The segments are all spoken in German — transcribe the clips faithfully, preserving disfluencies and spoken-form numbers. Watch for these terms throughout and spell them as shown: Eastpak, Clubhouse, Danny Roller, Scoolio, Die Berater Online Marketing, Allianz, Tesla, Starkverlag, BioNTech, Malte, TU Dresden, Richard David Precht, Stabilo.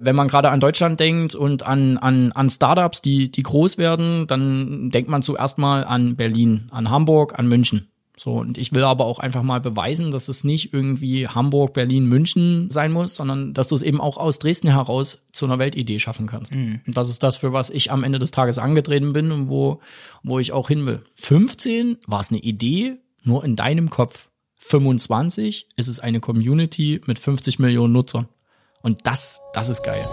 Wenn man gerade an Deutschland denkt und an an an Startups, die die groß werden, dann denkt man zuerst mal an Berlin, an Hamburg, an München. So, und ich will aber auch einfach mal beweisen, dass es nicht irgendwie Hamburg, Berlin, München sein muss, sondern dass du es eben auch aus Dresden heraus zu einer Weltidee schaffen kannst. Mhm. Und das ist das, für was ich am Ende des Tages angetreten bin und wo wo ich auch hin will. fünfzehn war es eine Idee nur in deinem Kopf. fünfundzwanzig ist es eine Community mit fünfzig Millionen Nutzern. Und das, das ist geil.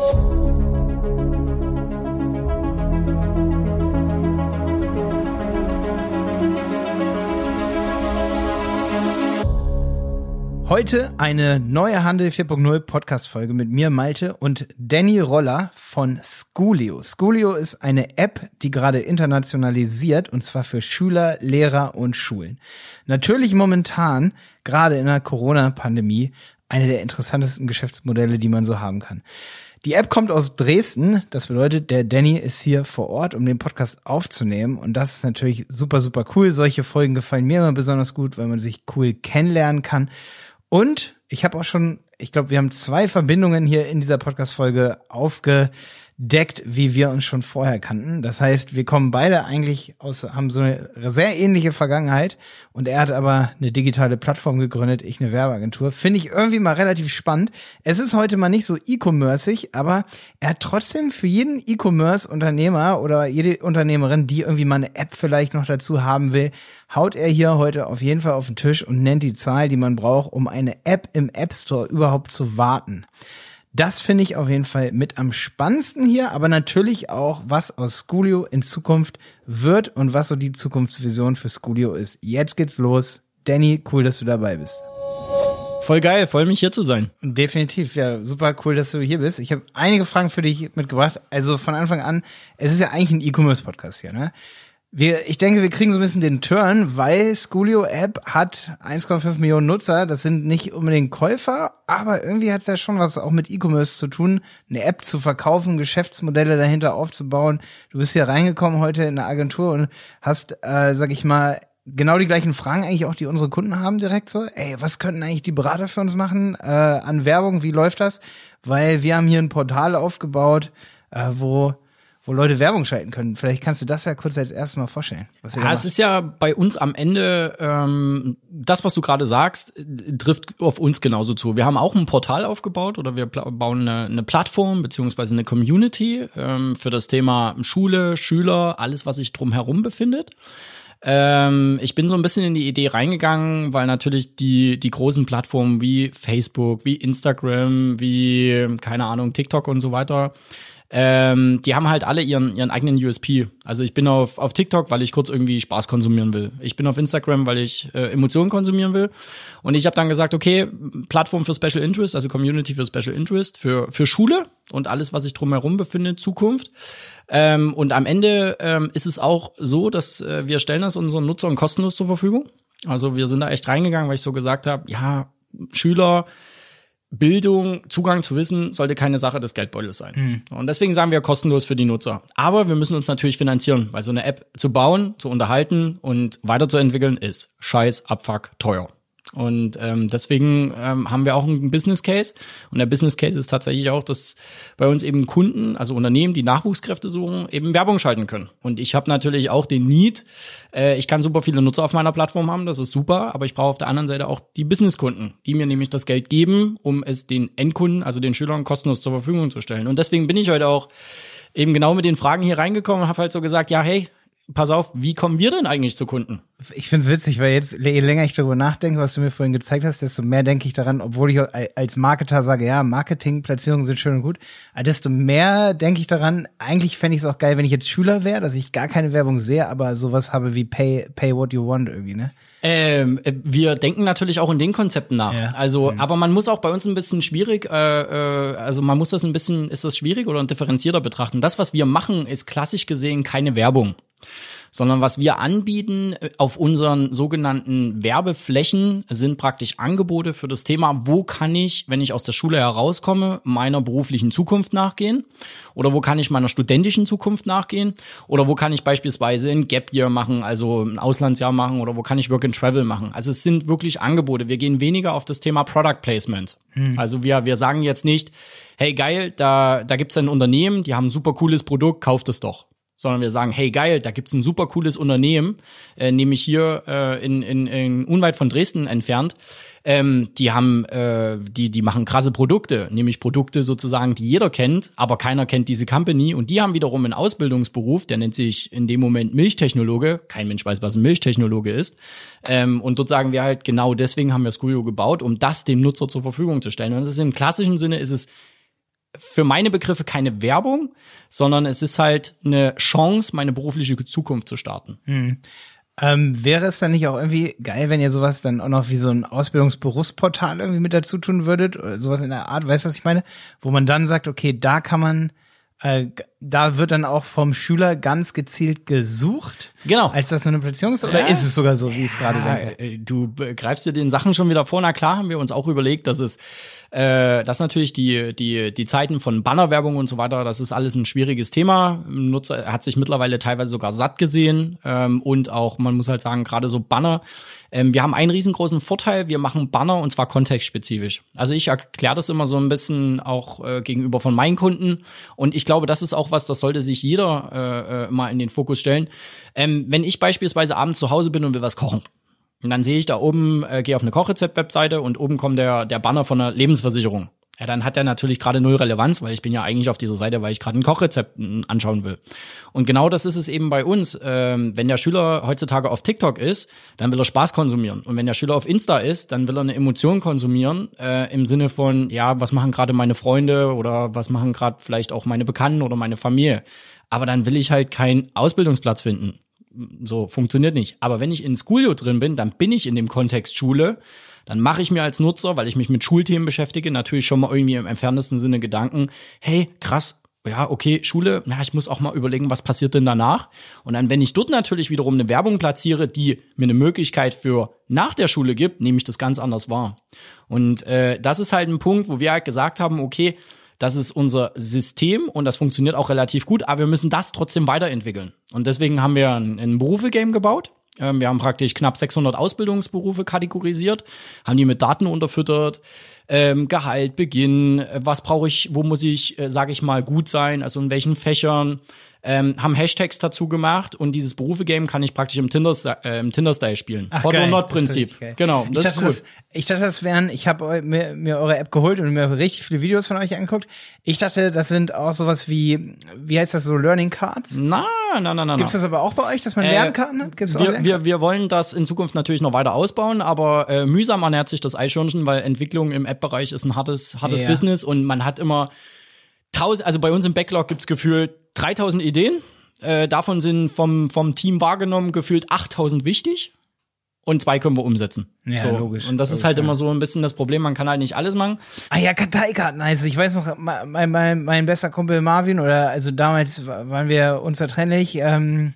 Heute eine neue Handel vier Punkt null Podcast-Folge mit mir, Malte, und Danny Roller von Scoolio. Scoolio ist eine App, die gerade internationalisiert, und zwar für Schüler, Lehrer und Schulen. Natürlich momentan, gerade in der Corona-Pandemie, eine der interessantesten Geschäftsmodelle, die man so haben kann. Die App kommt aus Dresden. Das bedeutet, der Danny ist hier vor Ort, um den Podcast aufzunehmen. Und das ist natürlich super, super cool. Solche Folgen gefallen mir immer besonders gut, weil man sich cool kennenlernen kann. Und ich habe auch schon, ich glaube, wir haben zwei Verbindungen hier in dieser Podcast-Folge aufgedeckt, wie wir uns schon vorher kannten. Das heißt, wir kommen beide eigentlich aus, haben so eine sehr ähnliche Vergangenheit. Und er hat aber eine digitale Plattform gegründet, ich eine Werbeagentur. Finde ich irgendwie mal relativ spannend. Es ist heute mal nicht so e-commerceig, aber er hat trotzdem für jeden E-Commerce-Unternehmer oder jede Unternehmerin, die irgendwie mal eine App vielleicht noch dazu haben will, haut er hier heute auf jeden Fall auf den Tisch und nennt die Zahl, die man braucht, um eine App im App Store überhaupt zu warten. Das finde ich auf jeden Fall mit am spannendsten hier, aber natürlich auch, was aus Scoolio in Zukunft wird und was so die Zukunftsvision für Scoolio ist. Jetzt geht's los. Danny, cool, dass du dabei bist. Voll geil, freue mich hier zu sein. Definitiv, ja, super cool, dass du hier bist. Ich habe einige Fragen für dich mitgebracht. Also von Anfang an, es ist ja eigentlich ein E-Commerce-Podcast hier, ne? Wir, ich denke, wir kriegen so ein bisschen den Turn, weil Scoolio App hat eins Komma fünf Millionen Nutzer. Das sind nicht unbedingt Käufer, aber irgendwie hat es ja schon was auch mit E-Commerce zu tun, eine App zu verkaufen, Geschäftsmodelle dahinter aufzubauen. Du bist hier reingekommen heute in eine Agentur und hast, äh, sag ich mal, genau die gleichen Fragen eigentlich auch, die unsere Kunden haben direkt so. Ey, was könnten eigentlich die Berater für uns machen äh, an Werbung? Wie läuft das? Weil wir haben hier ein Portal aufgebaut, äh, wo... wo Leute Werbung schalten können. Vielleicht kannst du das ja kurz als erstes Mal vorstellen. Was ihr ja, es ist ja bei uns am Ende, ähm, das, was du gerade sagst, trifft auf uns genauso zu. Wir haben auch ein Portal aufgebaut oder wir bauen eine, eine Plattform beziehungsweise eine Community ähm, für das Thema Schule, Schüler, alles, was sich drumherum befindet. Ähm, ich bin so ein bisschen in die Idee reingegangen, weil natürlich die die großen Plattformen wie Facebook, wie Instagram, wie, keine Ahnung, TikTok und so weiter, Ähm, die haben halt alle ihren ihren eigenen U S P. Also ich bin auf auf TikTok, weil ich kurz irgendwie Spaß konsumieren will. Ich bin auf Instagram, weil ich äh, Emotionen konsumieren will. Und ich habe dann gesagt, okay, Plattform für Special Interest, also Community für Special Interest, für für Schule und alles, was sich drumherum befindet, Zukunft. Ähm, und am Ende ähm, ist es auch so, dass äh, wir stellen das unseren Nutzern kostenlos zur Verfügung. Also wir sind da echt reingegangen, weil ich so gesagt habe, ja, Schüler, Bildung, Zugang zu Wissen sollte keine Sache des Geldbeutels sein. Mhm. Und deswegen sagen wir kostenlos für die Nutzer. Aber wir müssen uns natürlich finanzieren, weil so eine App zu bauen, zu unterhalten und weiterzuentwickeln ist scheiß, abfuck, teuer. Und ähm, deswegen ähm, haben wir auch einen Business Case. Und der Business Case ist tatsächlich auch, dass bei uns eben Kunden, also Unternehmen, die Nachwuchskräfte suchen, eben Werbung schalten können. Und ich habe natürlich auch den Need, äh, ich kann super viele Nutzer auf meiner Plattform haben, das ist super, aber ich brauche auf der anderen Seite auch die Businesskunden, die mir nämlich das Geld geben, um es den Endkunden, also den Schülern, kostenlos zur Verfügung zu stellen. Und deswegen bin ich heute auch eben genau mit den Fragen hier reingekommen und habe halt so gesagt, ja, hey, pass auf, wie kommen wir denn eigentlich zu Kunden? Ich find's witzig, weil jetzt, je länger ich darüber nachdenke, was du mir vorhin gezeigt hast, desto mehr denke ich daran, obwohl ich als Marketer sage, ja, Marketing, Platzierungen sind schön und gut, desto mehr denke ich daran, eigentlich fände ich es auch geil, wenn ich jetzt Schüler wäre, dass ich gar keine Werbung sehe, aber sowas habe wie Pay, Pay What You Want irgendwie, ne? Ähm, wir denken natürlich auch in den Konzepten nach. Ja. Also, mhm. aber man muss auch bei uns ein bisschen schwierig, äh, äh, also man muss das ein bisschen, ist das schwierig oder differenzierter betrachten. Das, was wir machen, ist klassisch gesehen keine Werbung. Sondern was wir anbieten auf unseren sogenannten Werbeflächen sind praktisch Angebote für das Thema, wo kann ich, wenn ich aus der Schule herauskomme, meiner beruflichen Zukunft nachgehen oder wo kann ich meiner studentischen Zukunft nachgehen oder wo kann ich beispielsweise ein Gap Year machen, also ein Auslandsjahr machen oder wo kann ich Work and Travel machen. Also es sind wirklich Angebote. Wir gehen weniger auf das Thema Product Placement. Hm. Also wir, wir sagen jetzt nicht, hey geil, da, da gibt's ein Unternehmen, die haben ein super cooles Produkt, kauft es doch. Sondern wir sagen, hey geil, da gibt's ein super cooles Unternehmen, äh, nämlich hier äh, in, in, in unweit von Dresden entfernt. Ähm, die haben, äh, die die machen krasse Produkte, nämlich Produkte sozusagen, die jeder kennt, aber keiner kennt diese Company. Und die haben wiederum einen Ausbildungsberuf, der nennt sich in dem Moment Milchtechnologe. Kein Mensch weiß, was ein Milchtechnologe ist. Ähm, und dort sagen wir halt, genau deswegen haben wir Scoolio gebaut, um das dem Nutzer zur Verfügung zu stellen. Und das ist im klassischen Sinne ist es für meine Begriffe keine Werbung, sondern es ist halt eine Chance, meine berufliche Zukunft zu starten. Hm. Ähm, wäre es dann nicht auch irgendwie geil, wenn ihr sowas dann auch noch wie so ein Ausbildungsberufsportal irgendwie mit dazu tun würdet oder sowas in der Art, weißt du, was ich meine? Wo man dann sagt, okay, da kann man, äh, da wird dann auch vom Schüler ganz gezielt gesucht. Genau. Als das nur eine Platzierung ist? Oder ja. Ist es sogar so, wie ich es gerade denke? Du greifst dir den Sachen schon wieder vor. Na klar, haben wir uns auch überlegt, dass es Das natürlich die die die Zeiten von Bannerwerbung und so weiter, das ist alles ein schwieriges Thema. Ein Nutzer hat sich mittlerweile teilweise sogar satt gesehen ähm, und auch, man muss halt sagen, gerade so Banner. Ähm, wir haben einen riesengroßen Vorteil, wir machen Banner und zwar kontextspezifisch. Also ich erkläre das immer so ein bisschen auch äh, gegenüber von meinen Kunden und ich glaube, das ist auch was, das sollte sich jeder äh, mal in den Fokus stellen. Ähm, wenn ich beispielsweise abends zu Hause bin und will was kochen, und dann sehe ich da oben, äh, gehe auf eine Kochrezept-Webseite und oben kommt der der Banner von der Lebensversicherung. Ja, dann hat der natürlich gerade null Relevanz, weil ich bin ja eigentlich auf dieser Seite, weil ich gerade ein Kochrezept anschauen will. Und genau das ist es eben bei uns. Ähm, wenn der Schüler heutzutage auf TikTok ist, dann will er Spaß konsumieren. Und wenn der Schüler auf Insta ist, dann will er eine Emotion konsumieren, äh, im Sinne von, ja, was machen gerade meine Freunde oder was machen gerade vielleicht auch meine Bekannten oder meine Familie. Aber dann will ich halt keinen Ausbildungsplatz finden. So, funktioniert nicht. Aber wenn ich in Scoolio drin bin, dann bin ich in dem Kontext Schule. Dann mache ich mir als Nutzer, weil ich mich mit Schulthemen beschäftige, natürlich schon mal irgendwie im entferntesten Sinne Gedanken, hey, krass, ja, okay, Schule, na, ich muss auch mal überlegen, was passiert denn danach? Und dann, wenn ich dort natürlich wiederum eine Werbung platziere, die mir eine Möglichkeit für nach der Schule gibt, nehme ich das ganz anders wahr. Und äh, das ist halt ein Punkt, wo wir halt gesagt haben, okay, das ist unser System und das funktioniert auch relativ gut, aber wir müssen das trotzdem weiterentwickeln. Und deswegen haben wir ein, ein Berufe-Game gebaut. Ähm, wir haben praktisch knapp sechshundert Ausbildungsberufe kategorisiert, haben die mit Daten unterfüttert, ähm, Gehalt, Beginn, was brauche ich, wo muss ich, äh, sage ich mal, gut sein, also in welchen Fächern, ähm, haben Hashtags dazu gemacht und dieses Berufe-Game kann ich praktisch im Tinder, äh, im Tinder-Style spielen. Ach, Hot or Not-Prinzip. Genau, das ist cool. Das, ich dachte, das wären, ich habe mir, mir eure App geholt und mir richtig viele Videos von euch angeguckt. Ich dachte, das sind auch sowas wie, wie heißt das so, Learning Cards? Na, na, na, na. Gibt's das aber auch bei euch, dass man äh, Lernkarten hat? Gibt's auch wir, wir, wir wollen das in Zukunft natürlich noch weiter ausbauen, aber äh, mühsam ernährt sich das Eichhörnchen, weil Entwicklung im App-Bereich ist ein hartes, hartes ja. Business und man hat immer tausend, also bei uns im Backlog gibt's gefühlt dreitausend Ideen, äh, davon sind vom vom Team wahrgenommen gefühlt achttausend wichtig und zwei können wir umsetzen. Ja, so. Logisch. Und das logisch, ist halt ja. immer so ein bisschen das Problem, man kann halt nicht alles machen. Ah ja, Karteikarten heißt es. Ich weiß noch, mein, mein, mein bester Kumpel Marvin, oder also damals waren wir unzertrennlich, ähm,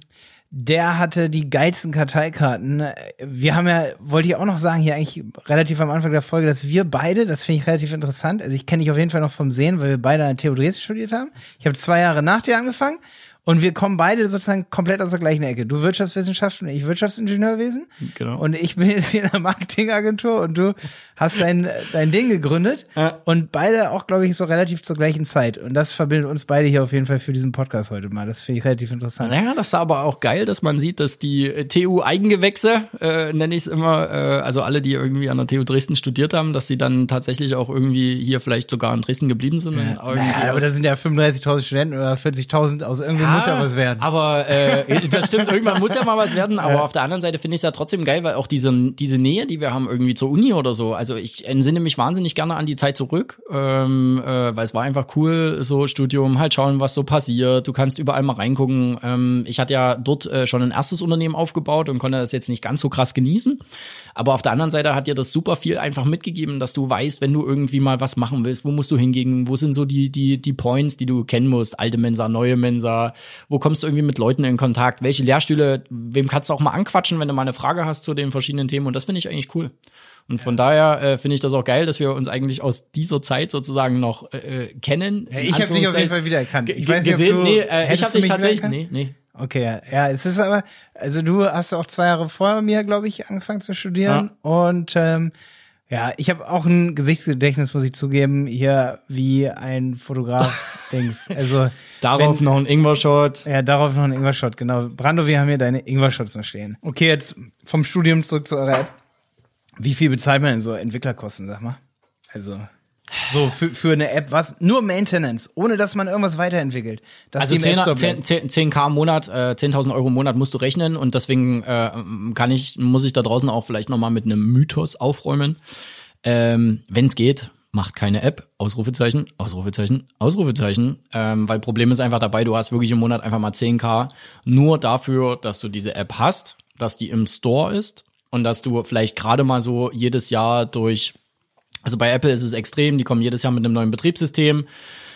der hatte die geilsten Karteikarten. Wir haben ja, wollte ich auch noch sagen, hier eigentlich relativ am Anfang der Folge, dass wir beide, das finde ich relativ interessant, also ich kenne dich auf jeden Fall noch vom Sehen, weil wir beide an der T U Dresden studiert haben. Ich habe zwei Jahre nach dir angefangen und wir kommen beide sozusagen komplett aus der gleichen Ecke. Du Wirtschaftswissenschaften, ich Wirtschaftsingenieurwesen. Genau. Und ich bin jetzt hier in der Marketingagentur und du hast dein dein Ding gegründet. Ja. Und beide auch, glaube ich, so relativ zur gleichen Zeit. Und das verbindet uns beide hier auf jeden Fall für diesen Podcast heute mal. Das finde ich relativ interessant. Naja, das ist aber auch geil, dass man sieht, dass die T U-Eigengewächse, äh, nenne ich es immer, äh, also alle, die irgendwie an der T U Dresden studiert haben, dass sie dann tatsächlich auch irgendwie hier vielleicht sogar in Dresden geblieben sind. Ja. Und naja, aber da sind ja fünfunddreißigtausend Studenten oder vierzigtausend aus irgendwie. Ja, muss ja was werden. Aber äh, das stimmt, irgendwann muss ja mal was werden, aber ja. auf der anderen Seite finde ich es ja trotzdem geil, weil auch diese, diese Nähe, die wir haben irgendwie zur Uni oder so, also ich entsinne mich wahnsinnig gerne an die Zeit zurück, ähm, äh, weil es war einfach cool, so Studium, halt schauen, was so passiert, du kannst überall mal reingucken. Ähm, ich hatte ja dort äh, schon ein erstes Unternehmen aufgebaut und konnte das jetzt nicht ganz so krass genießen, aber auf der anderen Seite hat dir das super viel einfach mitgegeben, dass du weißt, wenn du irgendwie mal was machen willst, wo musst du hingehen, wo sind so die, die, die Points, die du kennen musst, alte Mensa, neue Mensa, wo kommst du irgendwie mit Leuten in Kontakt, welche Lehrstühle, wem kannst du auch mal anquatschen, wenn du mal eine Frage hast zu den verschiedenen Themen, und das finde ich eigentlich cool. Und von daher äh, finde ich das auch geil, dass wir uns eigentlich aus dieser Zeit sozusagen noch äh, kennen. Ja, ich habe dich auf jeden Fall wiedererkannt. Ich weiß nicht, gesehen, ob du, nee, äh, ich habe dich tatsächlich, nee, nee. Okay, ja. ja, es ist aber, also du hast auch zwei Jahre vor mir, glaube ich, angefangen zu studieren, ja. und ähm, ja, ich habe auch ein Gesichtsgedächtnis, muss ich zugeben, hier wie ein Fotograf-Dings. Also darauf wenn, noch ein Ingwer-Shot. Ja, darauf noch ein Ingwer-Shot, genau. Brando, wir haben hier deine Ingwer-Shots noch stehen. Okay, jetzt vom Studium zurück zu eurer App. Wie viel bezahlt man denn so Entwicklerkosten, sag mal? Also so für, für eine App, was? Nur Maintenance, ohne dass man irgendwas weiterentwickelt. Also zehntausend im Monat, äh, zehntausend Euro im Monat musst du rechnen, und deswegen äh, kann ich, muss ich da draußen auch vielleicht nochmal mit einem Mythos aufräumen. Ähm, wenn es geht, macht keine App, Ausrufezeichen, Ausrufezeichen, Ausrufezeichen, ähm, weil Problem ist einfach dabei, du hast wirklich im Monat einfach mal zehntausend nur dafür, dass du diese App hast, dass die im Store ist und dass du vielleicht gerade mal so jedes Jahr durch. Also bei Apple ist es extrem, die kommen jedes Jahr mit einem neuen Betriebssystem,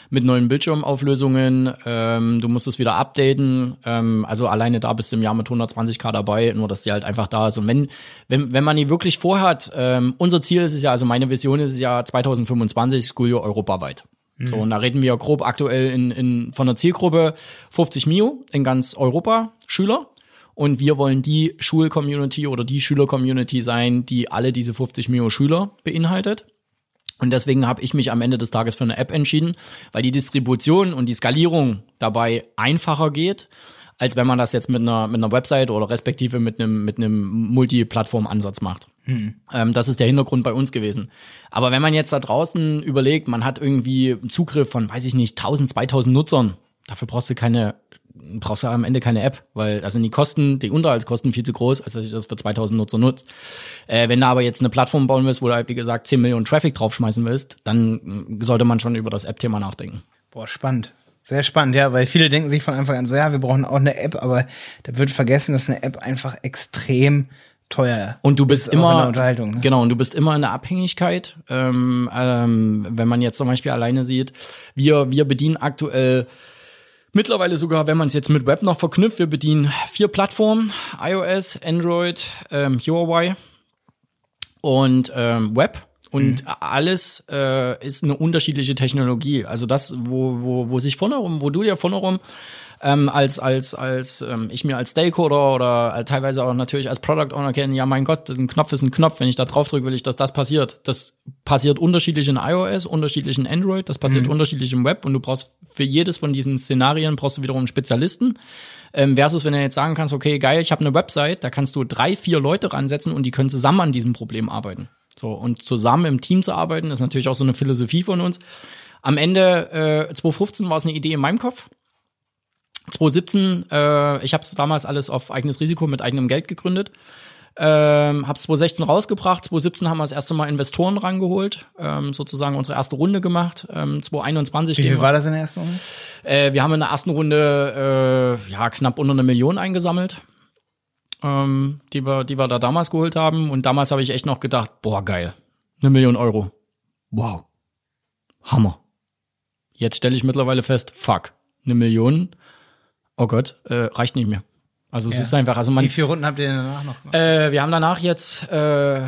mit neuen Bildschirmauflösungen, ähm, du musst es wieder updaten, ähm, also alleine da bist du im Jahr mit hundertzwanzigtausend dabei, nur dass die halt einfach da ist. Und wenn wenn wenn man die wirklich vorhat, ähm, unser Ziel ist es ja, also meine Vision ist es ja zwanzig fünfundzwanzig, Scoolio europaweit. Mhm. So, und da reden wir grob aktuell in, in von der Zielgruppe fünfzig Mio in ganz Europa, Schüler. Und wir wollen die Schul-Community oder die Schüler-Community sein, die alle diese fünfzig Mio Schüler beinhaltet. Und deswegen habe ich mich am Ende des Tages für eine App entschieden, weil die Distribution und die Skalierung dabei einfacher geht, als wenn man das jetzt mit einer mit einer Website oder respektive mit einem mit einem Multiplattform-Ansatz macht. Hm. Ähm, das ist der Hintergrund bei uns gewesen. Aber wenn man jetzt da draußen überlegt, man hat irgendwie Zugriff von, weiß ich nicht, tausend, zweitausend Nutzern, dafür brauchst du keine brauchst du am Ende keine App, weil da sind die Kosten, die Unterhaltskosten viel zu groß, als dass ich das für zweitausend Nutzer nutze. Äh, wenn du aber jetzt eine Plattform bauen willst, wo du halt, wie gesagt, zehn Millionen Traffic draufschmeißen willst, dann sollte man schon über das App-Thema nachdenken. Boah, spannend. Sehr spannend, ja, weil viele denken sich von Anfang an so, ja, wir brauchen auch eine App, aber da wird vergessen, dass eine App einfach extrem teuer. Und du bist immer, ne? Genau, und du bist immer in der Abhängigkeit. Ähm, ähm, wenn man jetzt zum Beispiel alleine sieht, wir, wir bedienen aktuell mittlerweile sogar, wenn man es jetzt mit Web noch verknüpft, wir bedienen vier Plattformen, iOS, Android, ähm, Huawei und ähm, Web. Und mhm. alles äh, ist eine unterschiedliche Technologie. Also das, wo wo wo sich vorne rum, wo du dir vorne rum ähm, als als als ähm, ich mir als Stakeholder oder teilweise auch natürlich als Product Owner kenne, ja mein Gott, ein Knopf ist ein Knopf. Wenn ich da drauf drücke, will ich, dass das passiert. Das passiert unterschiedlich in iOS, unterschiedlich in Android, das passiert mhm. unterschiedlich im Web. Und du brauchst für jedes von diesen Szenarien brauchst du wiederum einen Spezialisten. Ähm, versus, wenn du jetzt sagen kannst, okay, geil, ich habe eine Website, da kannst du drei, vier Leute ransetzen und die können zusammen an diesem Problem arbeiten. So, und zusammen im Team zu arbeiten, ist natürlich auch so eine Philosophie von uns. Am Ende äh, zwanzig fünfzehn war es eine Idee in meinem Kopf. zwanzig siebzehn, äh, ich habe es damals alles auf eigenes Risiko mit eigenem Geld gegründet. Ähm, habe es zwanzig sechzehn rausgebracht, zwanzig siebzehn haben wir das erste Mal Investoren rangeholt, ähm, sozusagen unsere erste Runde gemacht, ähm, zwanzig einundzwanzig. Wie viel war das in der ersten Runde? Äh, wir haben in der ersten Runde äh, ja knapp unter eine Million eingesammelt. Die wir, die wir da damals geholt haben. Und damals habe ich echt noch gedacht, boah, geil, eine Million Euro. Wow, Hammer. Jetzt stelle ich mittlerweile fest, fuck, eine Million, oh Gott, äh, reicht nicht mehr. Also es ja. ist einfach, also man... Wie viele Runden habt ihr denn danach noch gemacht? Äh, wir haben danach jetzt, äh,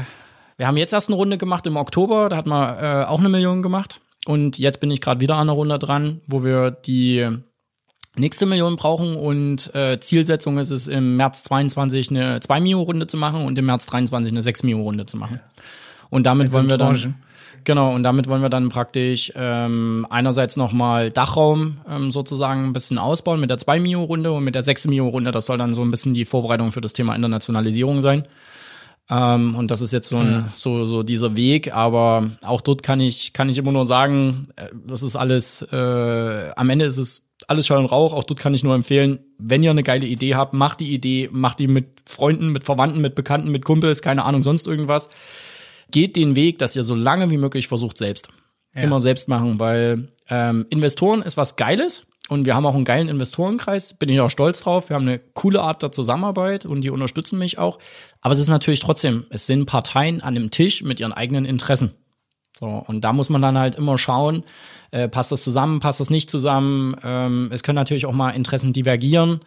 wir haben jetzt erst eine Runde gemacht im Oktober, da hat man äh, auch eine Million gemacht. Und jetzt bin ich gerade wieder an der Runde dran, wo wir die... nächste Million brauchen und äh, Zielsetzung ist es, im März zweiundzwanzig eine zwei Mio Runde zu machen und im März dreiundzwanzig eine sechs Mio Runde zu machen. Und damit wollen wir dann, genau, und damit wollen wir dann praktisch ähm, einerseits nochmal Dachraum ähm, sozusagen ein bisschen ausbauen mit der zwei Mio Runde und mit der sechs Mio Runde, das soll dann so ein bisschen die Vorbereitung für das Thema Internationalisierung sein. Ähm, und das ist jetzt so ein, ja. so, so dieser Weg, aber auch dort kann ich, kann ich immer nur sagen, das ist alles, äh, am Ende ist es alles Schall und Rauch, auch dort kann ich nur empfehlen, wenn ihr eine geile Idee habt, macht die Idee, macht die mit Freunden, mit Verwandten, mit Bekannten, mit Kumpels, keine Ahnung, sonst irgendwas. Geht den Weg, dass ihr so lange wie möglich versucht selbst. Ja. Immer selbst machen, weil ähm, Investoren ist was Geiles und wir haben auch einen geilen Investorenkreis, bin ich auch stolz drauf. Wir haben eine coole Art der Zusammenarbeit und die unterstützen mich auch. Aber es ist natürlich trotzdem, es sind Parteien an einem Tisch mit ihren eigenen Interessen. So, und da muss man dann halt immer schauen, äh, passt das zusammen, passt das nicht zusammen. Ähm, es können natürlich auch mal Interessen divergieren.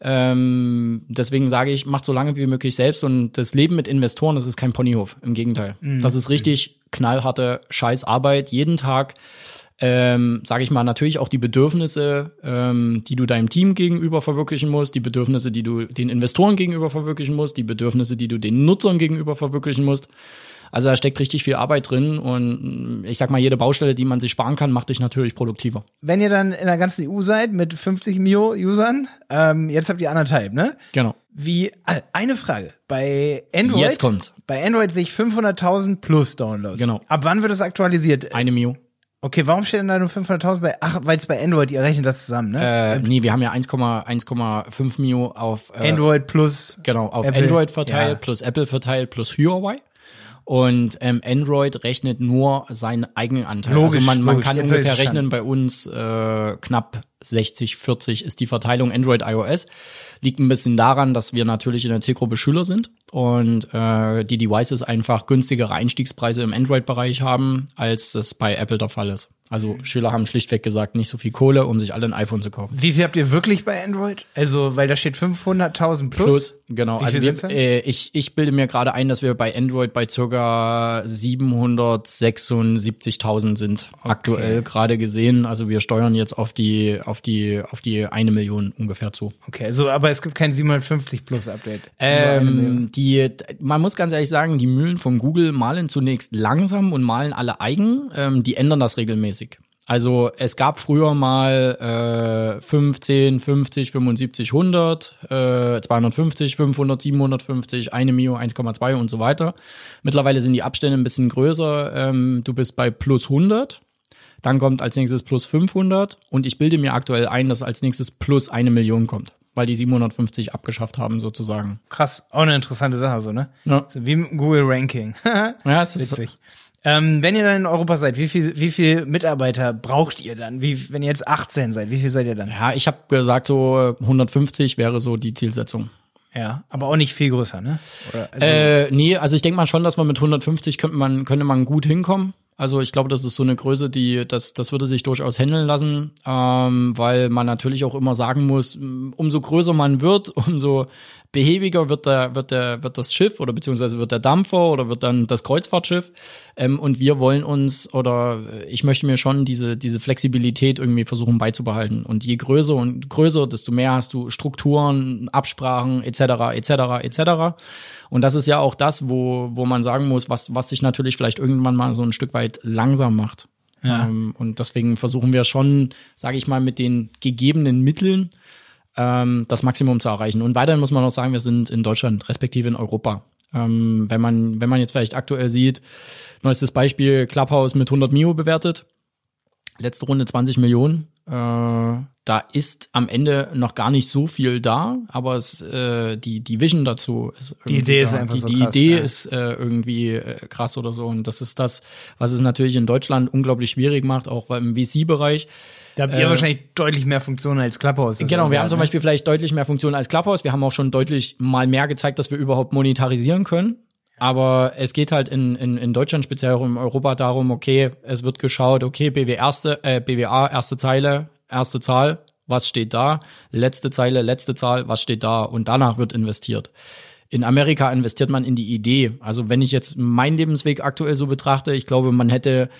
Ähm, deswegen sage ich, macht so lange wie möglich selbst. Und das Leben mit Investoren, das ist kein Ponyhof, im Gegenteil. Mhm. Das ist richtig knallharte Scheißarbeit. Jeden Tag, ähm, sage ich mal, natürlich auch die Bedürfnisse, ähm, die du deinem Team gegenüber verwirklichen musst, die Bedürfnisse, die du den Investoren gegenüber verwirklichen musst, die Bedürfnisse, die du den Nutzern gegenüber verwirklichen musst. Also da steckt richtig viel Arbeit drin und ich sag mal, jede Baustelle, die man sich sparen kann, macht dich natürlich produktiver. Wenn ihr dann in der ganzen E U seid mit fünfzig Millionen Usern, ähm, jetzt habt ihr anderthalb, ne? Genau. Wie, eine Frage, bei Android, jetzt kommt's. Bei Android sehe ich fünfhunderttausend plus Downloads. Genau. Ab wann wird das aktualisiert? Eine Mio. Okay, warum steht denn da nur fünfhunderttausend bei, ach, weil es bei Android, ihr rechnet das zusammen, ne? Äh, nee, wir haben ja eins Komma fünf Mio auf äh, Android plus Genau, auf Apple. Android verteilt, ja. Plus Apple verteilt, plus Huawei. Und ähm, Android rechnet nur seinen eigenen Anteil. Logisch, also man, man logisch. kann Jetzt ungefähr rechnen, bei uns äh, knapp sechzig, vierzig ist die Verteilung Android, iOS. Liegt ein bisschen daran, dass wir natürlich in der Zielgruppe Schüler sind und äh, die Devices einfach günstigere Einstiegspreise im Android-Bereich haben, als das bei Apple der Fall ist. Also mhm. Schüler haben schlichtweg gesagt, nicht so viel Kohle, um sich alle ein iPhone zu kaufen. Wie viel habt ihr wirklich bei Android? Also, weil da steht fünfhunderttausend plus. Plus, genau. Also wir, äh, ich ich bilde mir gerade ein, dass wir bei Android bei ca. siebenhundertsechsundsiebzigtausend sind, okay, aktuell gerade gesehen. Also wir steuern jetzt auf die auf die auf die eine Million ungefähr zu. Okay, also aber es gibt kein siebenhundertfünfzig plus Update. Ähm, die man muss ganz ehrlich sagen, die Mühlen von Google malen zunächst langsam und malen alle eigen. Ähm, die ändern das regelmäßig. Also es gab früher mal äh, fünfzehn, fünfzig, fünfundsiebzig, hundert, äh, zweihundertfünfzig, fünfhundert, siebenhundertfünfzig, eine Mio, eins Komma zwei und so weiter. Mittlerweile sind die Abstände ein bisschen größer. Ähm, du bist bei plus hundert, dann kommt als nächstes plus fünfhundert und ich bilde mir aktuell ein, dass als nächstes plus eine Million kommt, weil die siebenhundertfünfzig abgeschafft haben sozusagen. Krass, auch eine interessante Sache so, ne? Ja. So wie mit dem Google-Ranking. Ja, es ist witzig. Ähm, wenn ihr dann in Europa seid, wie viel, wie viel Mitarbeiter braucht ihr dann? Wie, wenn ihr jetzt achtzehn seid, wie viel seid ihr dann? Ja, ich habe gesagt, so hundertfünfzig wäre so die Zielsetzung. Ja, aber auch nicht viel größer, ne? Oder, also äh, nee, also ich denke mal schon, dass man mit hundertfünfzig könnte man, könnte man gut hinkommen. Also ich glaube, das ist so eine Größe, die das das würde sich durchaus handeln lassen, ähm, weil man natürlich auch immer sagen muss, umso größer man wird, umso behäbiger wird der wird der wird das Schiff oder beziehungsweise wird der Dampfer oder wird dann das Kreuzfahrtschiff. Ähm, und wir wollen uns oder ich möchte mir schon diese diese Flexibilität irgendwie versuchen beizubehalten. Und je größer und größer, desto mehr hast du Strukturen, Absprachen et cetera et cetera et cetera. Und das ist ja auch das, wo wo man sagen muss, was was sich natürlich vielleicht irgendwann mal so ein Stück weit langsam macht. Ja. Ähm, und deswegen versuchen wir schon, sage ich mal, mit den gegebenen Mitteln ähm, das Maximum zu erreichen. Und weiterhin muss man auch sagen, wir sind in Deutschland, respektive in Europa. Ähm, wenn man wenn man jetzt vielleicht aktuell sieht, neuestes Beispiel, Clubhouse mit hundert Mio bewertet, letzte Runde zwanzig Millionen. Äh, da ist am Ende noch gar nicht so viel da, aber es, äh, die die Vision dazu ist irgendwie die Idee da. ist einfach die, so die krass, Idee ja. ist äh, irgendwie äh, krass oder so und das ist das, was es natürlich in Deutschland unglaublich schwierig macht, auch im V C-Bereich. Da habt ihr äh, wahrscheinlich deutlich mehr Funktionen als Clubhouse. Genau, wir ja, haben zum Beispiel ne? vielleicht deutlich mehr Funktionen als Clubhouse. Wir haben auch schon deutlich mal mehr gezeigt, dass wir überhaupt monetarisieren können. Aber es geht halt in, in, in Deutschland, speziell auch in Europa, darum, okay, es wird geschaut, okay, B W erste, äh, B W A, erste Zeile, erste Zahl, was steht da? Letzte Zeile, letzte Zahl, was steht da? Und danach wird investiert. In Amerika investiert man in die Idee. Also wenn ich jetzt meinen Lebensweg aktuell so betrachte, ich glaube, man hätte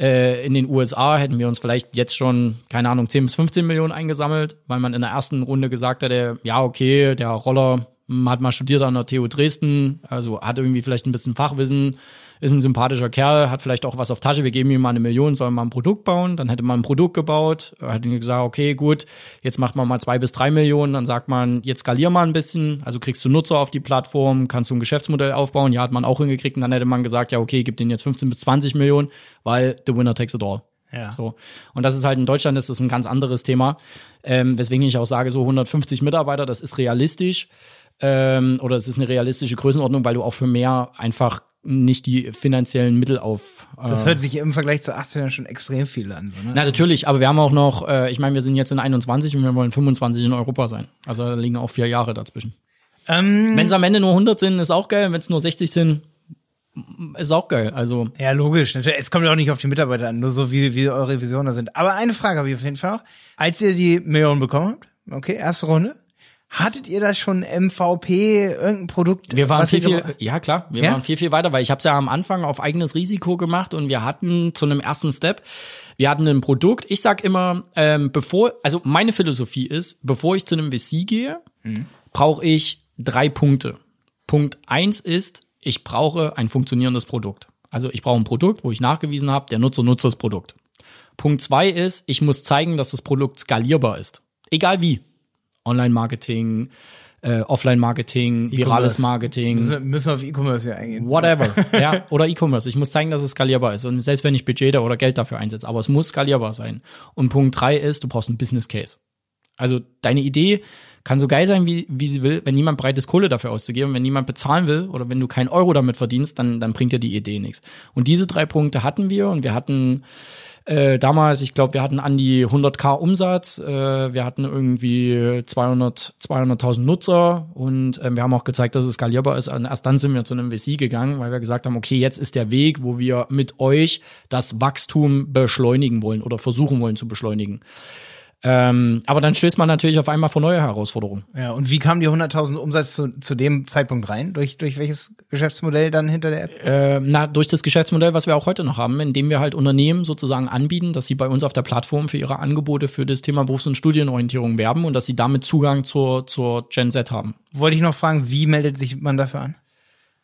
äh, in den U S A, hätten wir uns vielleicht jetzt schon, keine Ahnung, zehn bis fünfzehn Millionen eingesammelt, weil man in der ersten Runde gesagt hätte, ja, okay, der Roller hat mal studiert an der T U Dresden, also hat irgendwie vielleicht ein bisschen Fachwissen, ist ein sympathischer Kerl, hat vielleicht auch was auf Tasche, wir geben ihm mal eine Million, soll mal ein Produkt bauen, dann hätte man ein Produkt gebaut, hat ihm gesagt, okay, gut, jetzt macht man mal zwei bis drei Millionen, dann sagt man, jetzt skalier mal ein bisschen, also kriegst du Nutzer auf die Plattform, kannst du ein Geschäftsmodell aufbauen, ja, hat man auch hingekriegt und dann hätte man gesagt, ja, okay, gib denen jetzt fünfzehn bis zwanzig Millionen, weil the winner takes it all. Ja. So. Und das ist halt in Deutschland, ist das ein ganz anderes Thema, ähm, weswegen ich auch sage, so hundertfünfzig Mitarbeiter, das ist realistisch. Ähm, oder es ist eine realistische Größenordnung, weil du auch für mehr einfach nicht die finanziellen Mittel auf. Äh das hört sich im Vergleich zu achtzehn schon extrem viel an. So, ne? Na natürlich, aber wir haben auch noch, äh, ich meine, wir sind jetzt in einundzwanzig und wir wollen fünfundzwanzig in Europa sein. Also da liegen auch vier Jahre dazwischen. Ähm, wenn es am Ende nur hundert sind, ist auch geil. Wenn es nur sechzig sind, ist auch geil. Also ja, logisch. Es kommt ja auch nicht auf die Mitarbeiter an, nur so wie, wie eure Visionen da sind. Aber eine Frage habe ich auf jeden Fall noch. Als ihr die Millionen bekommen habt, okay, erste Runde, hattet ihr da schon M V P, irgendein Produkt? Wir waren was viel, viel, ja klar, wir ja? waren viel, viel weiter, weil ich habe es ja am Anfang auf eigenes Risiko gemacht und wir hatten zu einem ersten Step, wir hatten ein Produkt. Ich sag immer, ähm, bevor, also meine Philosophie ist, bevor ich zu einem V C gehe, mhm. brauche ich drei Punkte. Punkt eins ist, ich brauche ein funktionierendes Produkt. Also ich brauche ein Produkt, wo ich nachgewiesen habe, der Nutzer nutzt das Produkt. Punkt zwei ist, ich muss zeigen, dass das Produkt skalierbar ist. Egal wie. Online-Marketing, äh, Offline-Marketing, E-Commerce. Virales Marketing. Müssen, müssen auf E-Commerce ja eingehen. Whatever, ja, oder E-Commerce. Ich muss zeigen, dass es skalierbar ist. Und selbst wenn ich Budget oder Geld dafür einsetze, aber es muss skalierbar sein. Und Punkt drei ist, du brauchst einen Business Case. Also deine Idee kann so geil sein, wie, wie sie will, wenn niemand bereit ist, Kohle dafür auszugeben. Wenn niemand bezahlen will oder wenn du keinen Euro damit verdienst, dann, dann bringt dir die Idee nichts. Und diese drei Punkte hatten wir und wir hatten Äh, damals, ich glaube, wir hatten an die hunderttausend Umsatz, äh, wir hatten irgendwie zweihunderttausend Nutzer und äh, wir haben auch gezeigt, dass es skalierbar ist. Und erst dann sind wir zu einem V C gegangen, weil wir gesagt haben, okay, jetzt ist der Weg, wo wir mit euch das Wachstum beschleunigen wollen oder versuchen wollen zu beschleunigen. Ähm, aber dann stößt man natürlich auf einmal vor neue Herausforderungen. Ja, und wie kam die hunderttausend Umsatz zu, zu dem Zeitpunkt rein? Durch, durch welches Geschäftsmodell dann hinter der App? Äh, na, durch das Geschäftsmodell, was wir auch heute noch haben, indem wir halt Unternehmen sozusagen anbieten, dass sie bei uns auf der Plattform für ihre Angebote für das Thema Berufs- und Studienorientierung werben und dass sie damit Zugang zur, zur Gen Z haben. Wollte ich noch fragen, wie meldet sich man dafür an?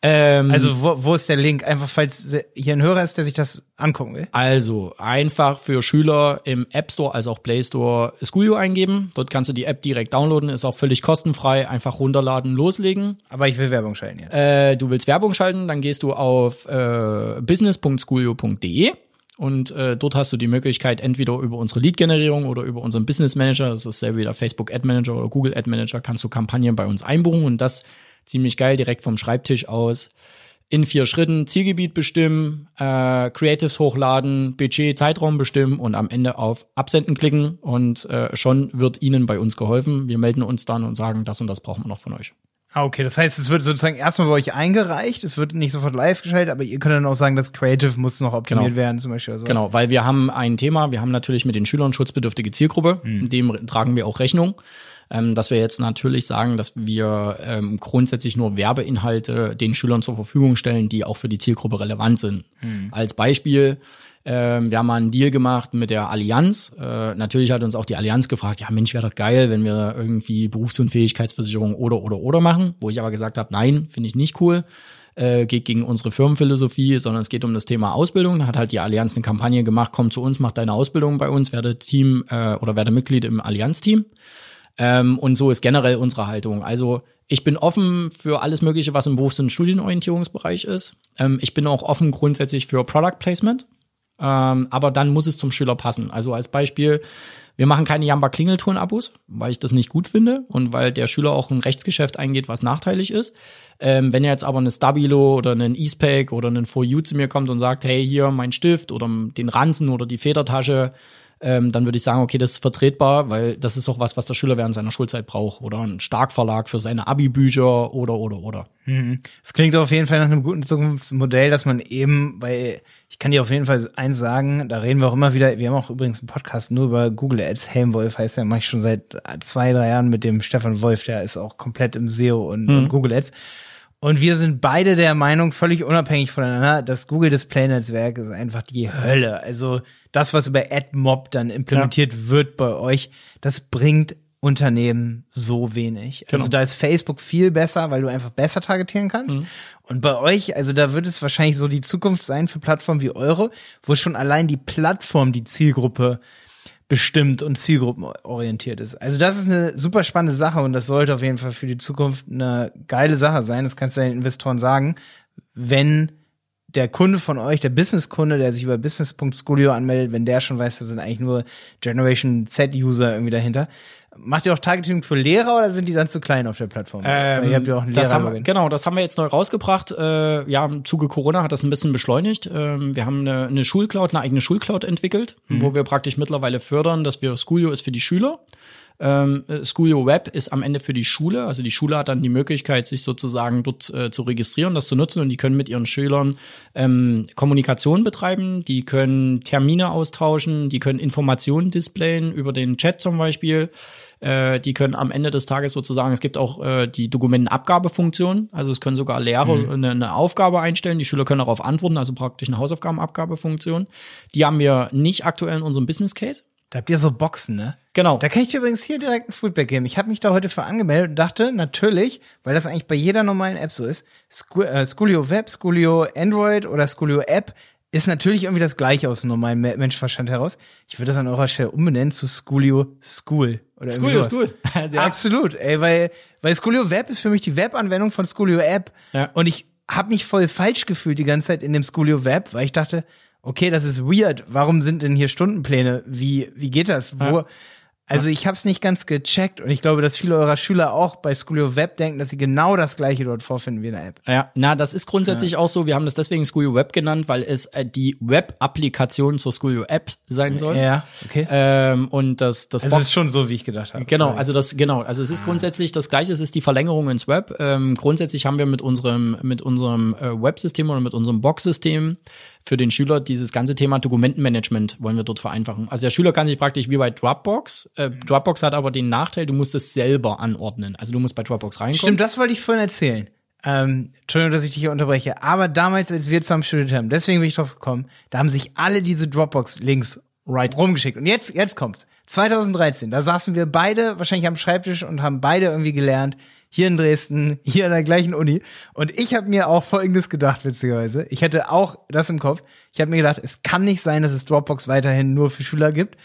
Also wo, wo ist der Link? Einfach, falls hier ein Hörer ist, der sich das angucken will. Also einfach für Schüler im App Store als auch Play Store Scoolio eingeben. Dort kannst du die App direkt downloaden. Ist auch völlig kostenfrei. Einfach runterladen, loslegen. Aber ich will Werbung schalten jetzt. Äh, du willst Werbung schalten, dann gehst du auf äh, business punkt scoolio punkt de. Und äh, dort hast du die Möglichkeit, entweder über unsere Lead-Generierung oder über unseren Business Manager, das ist selber wieder Facebook Ad Manager oder Google Ad Manager, kannst du Kampagnen bei uns einbuchen und das ziemlich geil, direkt vom Schreibtisch aus in vier Schritten Zielgebiet bestimmen, äh, Creatives hochladen, Budget, Zeitraum bestimmen und am Ende auf Absenden klicken und äh, schon wird Ihnen bei uns geholfen. Wir melden uns dann und sagen, das und das brauchen wir noch von euch. Ah, okay, das heißt, es wird sozusagen erstmal bei euch eingereicht, es wird nicht sofort live geschaltet, aber ihr könnt dann auch sagen, das Creative muss noch optimiert genau. werden zum Beispiel. Oder sowas. Genau, weil wir haben ein Thema, wir haben natürlich mit den Schülern schutzbedürftige Zielgruppe, hm. dem tragen wir auch Rechnung, ähm, dass wir jetzt natürlich sagen, dass wir ähm, grundsätzlich nur Werbeinhalte den Schülern zur Verfügung stellen, die auch für die Zielgruppe relevant sind. Hm. Als Beispiel, ähm, wir haben mal einen Deal gemacht mit der Allianz. Äh, natürlich hat uns auch die Allianz gefragt, ja Mensch, wäre doch geil, wenn wir irgendwie Berufsunfähigkeitsversicherung oder, oder, oder machen. Wo ich aber gesagt habe, nein, finde ich nicht cool. Äh, geht gegen unsere Firmenphilosophie, sondern es geht um das Thema Ausbildung. Da hat halt die Allianz eine Kampagne gemacht, komm zu uns, mach deine Ausbildung bei uns, werde Team äh, oder werde Mitglied im Allianz-Team. Ähm, und so ist generell unsere Haltung. Also ich bin offen für alles Mögliche, was im Berufs- und Studienorientierungsbereich ist. Ähm, ich bin auch offen grundsätzlich für Product Placement. Ähm, aber dann muss es zum Schüler passen. Also als Beispiel, wir machen keine Jamba-Klingelton-Abos, weil ich das nicht gut finde und weil der Schüler auch ein Rechtsgeschäft eingeht, was nachteilig ist. Ähm, wenn jetzt aber eine Stabilo oder einen Eastpak oder einen For You zu mir kommt und sagt, hey, hier mein Stift oder den Ranzen oder die Federtasche, ähm, dann würde ich sagen, okay, das ist vertretbar, weil das ist auch was, was der Schüler während seiner Schulzeit braucht oder ein Starkverlag für seine Abi-Bücher oder, oder, oder. Es klingt auf jeden Fall nach einem guten Zukunftsmodell, dass man eben, weil ich kann dir auf jeden Fall eins sagen, da reden wir auch immer wieder, wir haben auch übrigens einen Podcast nur über Google Ads, Helmwolf heißt der, mache ich schon seit zwei, drei Jahren mit dem Stefan Wolf, der ist auch komplett im S E O und, mhm. und Google Ads. Und wir sind beide der Meinung, völlig unabhängig voneinander, das Google-Display-Netzwerk ist einfach die Hölle. Also das, was über AdMob dann implementiert ja. wird bei euch, das bringt Unternehmen so wenig. Genau. Also da ist Facebook viel besser, weil du einfach besser targetieren kannst. Mhm. Und bei euch, also da wird es wahrscheinlich so die Zukunft sein für Plattformen wie eure, wo schon allein die Plattform die Zielgruppe bestimmt und zielgruppenorientiert ist. Also das ist eine super spannende Sache und das sollte auf jeden Fall für die Zukunft eine geile Sache sein. Das kannst du den Investoren sagen, wenn der Kunde von euch, der Business-Kunde, der sich über business punkt scoolio anmeldet, wenn der schon weiß, da sind eigentlich nur Generation Z-User irgendwie dahinter. Macht ihr auch Targeting für Lehrer oder sind die dann zu klein auf der Plattform? Ähm, ihr habt ja auch einen das haben, genau, das haben wir jetzt neu rausgebracht. Äh, ja, im Zuge Corona hat das ein bisschen beschleunigt. Ähm, wir haben eine, eine Schulcloud, eine eigene Schulcloud entwickelt, mhm. wo wir praktisch mittlerweile fördern, dass wir Scoolio ist für die Schüler. Ähm, Scoolio Web ist am Ende für die Schule, also die Schule hat dann die Möglichkeit, sich sozusagen dort äh, zu registrieren, das zu nutzen, und die können mit ihren Schülern ähm, Kommunikation betreiben, die können Termine austauschen, die können Informationen displayen über den Chat zum Beispiel, äh, die können am Ende des Tages sozusagen, es gibt auch äh, die Dokumentenabgabefunktion, also es können sogar Lehrer mhm. eine, eine Aufgabe einstellen, die Schüler können darauf antworten, also praktisch eine Hausaufgabenabgabefunktion, die haben wir nicht aktuell in unserem Business Case. Da habt ihr so Boxen, ne? Genau. Da kann ich dir übrigens hier direkt ein Feedback geben. Ich habe mich da heute für angemeldet und dachte, natürlich, weil das eigentlich bei jeder normalen App so ist, Scoolio Web, Scoolio Android oder Scoolio App ist natürlich irgendwie das Gleiche aus dem normalen Menschenverstand heraus. Ich würde das an eurer Stelle umbenennen zu Scoolio School. Oder Scoolio School. Absolut, ey, weil, weil Scoolio Web ist für mich die Webanwendung von Scoolio App. Ja. Und ich habe mich voll falsch gefühlt die ganze Zeit in dem Scoolio Web, weil ich dachte, okay, das ist weird. Warum sind denn hier Stundenpläne? Wie wie geht das? Wo? Ja. Also ich habe es nicht ganz gecheckt, und ich glaube, dass viele eurer Schüler auch bei Scoolio Web denken, dass sie genau das Gleiche dort vorfinden wie in der App. Ja, na, das ist grundsätzlich ja. auch so. Wir haben das deswegen Scoolio Web genannt, weil es äh, die Web-Applikation zur Scoolio App sein soll. Ja, okay. Ähm, und das, das also es ist schon so, wie ich gedacht habe. Genau, also das genau, also es ist ah. grundsätzlich das Gleiche. Es ist die Verlängerung ins Web. Ähm, grundsätzlich haben wir mit unserem mit unserem äh, Web-System oder mit unserem Box-System für den Schüler dieses ganze Thema Dokumentenmanagement wollen wir dort vereinfachen. Also der Schüler kann sich praktisch wie bei Dropbox, äh, Dropbox hat aber den Nachteil, du musst es selber anordnen. Also du musst bei Dropbox reinkommen. Stimmt, das wollte ich vorhin erzählen. Ähm, Entschuldigung, dass ich dich hier unterbreche. Aber damals, als wir zusammen studiert haben, deswegen bin ich drauf gekommen, da haben sich alle diese Dropbox-Links right. rumgeschickt. Und jetzt, jetzt kommt's. zwanzig dreizehn, da saßen wir beide wahrscheinlich am Schreibtisch und haben beide irgendwie gelernt, hier in Dresden, hier an der gleichen Uni. Und ich habe mir auch Folgendes gedacht, witzigerweise. Ich hätte auch das im Kopf. Ich habe mir gedacht, es kann nicht sein, dass es Dropbox weiterhin nur für Schüler gibt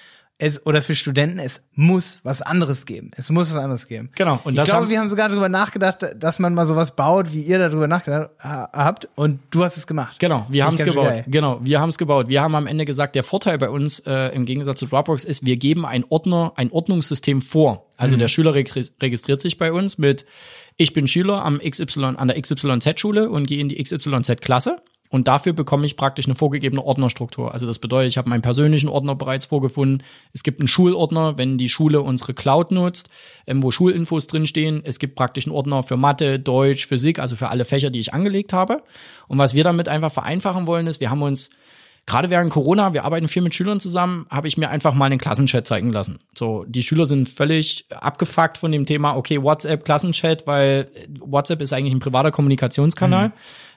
es, oder für Studenten. Es muss was anderes geben. Es muss was anderes geben. Genau. Und ich das glaube, haben wir haben sogar darüber nachgedacht, dass man mal sowas baut, wie ihr darüber nachgedacht habt. Und du hast es gemacht. Genau, wir haben es gebaut. Geil. Genau, wir haben es gebaut. Wir haben am Ende gesagt, der Vorteil bei uns äh, im Gegensatz zu Dropbox ist, wir geben ein Ordner, ein Ordnungssystem vor. Also der Schüler registriert sich bei uns mit, ich bin Schüler am X Y, an der X Y Z-Schule und gehe in die X Y Z-Klasse, und dafür bekomme ich praktisch eine vorgegebene Ordnerstruktur. Also das bedeutet, ich habe meinen persönlichen Ordner bereits vorgefunden. Es gibt einen Schulordner, wenn die Schule unsere Cloud nutzt, wo Schulinfos drinstehen. Es gibt praktisch einen Ordner für Mathe, Deutsch, Physik, also für alle Fächer, die ich angelegt habe. Und was wir damit einfach vereinfachen wollen, ist, wir haben uns gerade während Corona, wir arbeiten viel mit Schülern zusammen, habe ich mir einfach mal einen Klassenchat zeigen lassen. So, die Schüler sind völlig abgefuckt von dem Thema, okay, WhatsApp, Klassenchat, weil WhatsApp ist eigentlich ein privater Kommunikationskanal. Mhm.